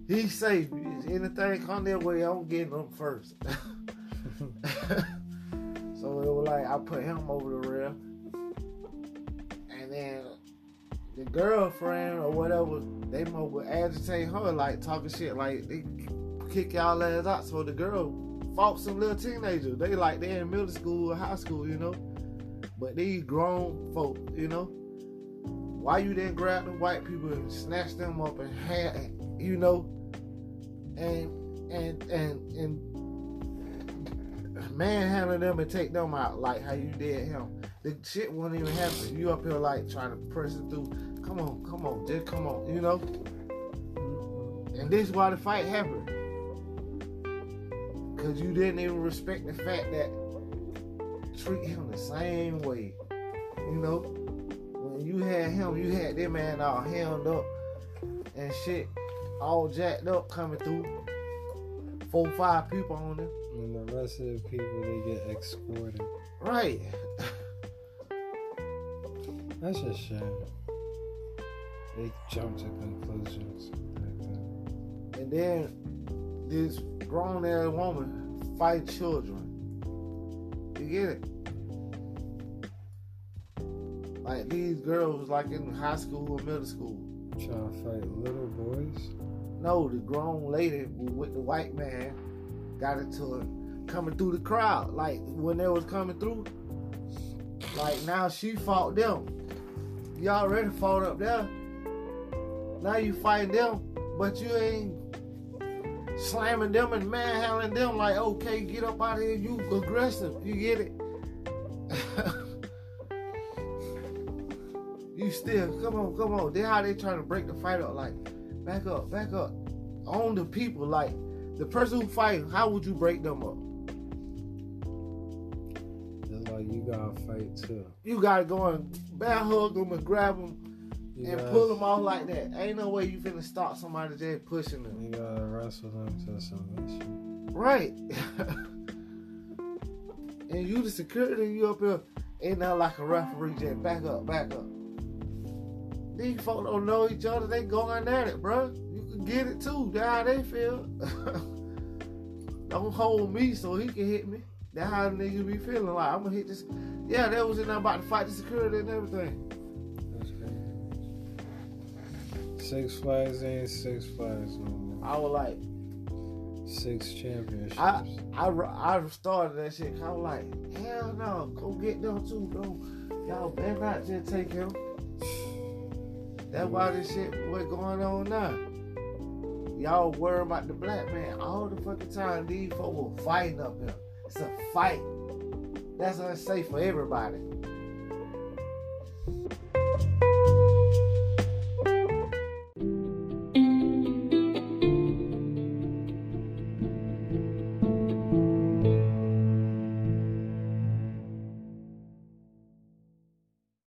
He's safe. Anything come their way, I'm getting him first. So it was like I put him over the rail. then the girlfriend or whatever, they would agitate her, like talking shit, like they kick y'all ass out. So the girl fought some little teenager. They like they in middle school or high school, you know. But these grown folk, you know. Why you didn't grab the white people and snatch them up and have, you know, and and and and manhandle them and take them out like how you did him? The shit won't even happen. You up here like trying to press it through. Come on, come on, just come on, you know. And this is why the fight happened. Cause you didn't even respect the fact that treat him the same way, you know. When you had him, you had that man all hemmed up and shit, all jacked up coming through. Four, five people on him. And the rest of the people, they get escorted. Right. That's a shame. They jump to conclusions like that. And then this grown ass woman fight children. You get it? Like these girls, like in high school or middle school, trying to fight little boys. No, the grown lady with the white man got into it, coming through the crowd. Like when they was coming through, like now she fought them. You already fought up there. Now you fighting them, but you ain't slamming them and manhandling them like, okay, get up out of here, you aggressive, you get it? You still, come on, come on. Then how they trying to break the fight up, like, back up, back up. On the people, like, the person who fighting, how would you break them up? It's like, you gotta fight too. You gotta go and bear hug them and grab them. You and pull them off like that. Ain't no way you finna stop somebody just pushing them. You gotta wrestle them to salvation. Right. And you the security, you up here, ain't nothing like a referee just back up, back up. These folks don't know each other, they going at it, bro. You can get it too, that's how they feel. Don't hold me so he can hit me. That's how niggas be feeling, like, I'm gonna hit this. Yeah, they was in there about to fight the security and everything. Six Flags ain't Six Flags no more. I was like... Six championships. I, I, I started that shit. I was like, hell no. Go get them too, bro. Y'all better not just take him. That's why this shit was going on now. Y'all worry about the black man. All the fucking time these folks were fighting up here. It's a fight. That's unsafe for everybody.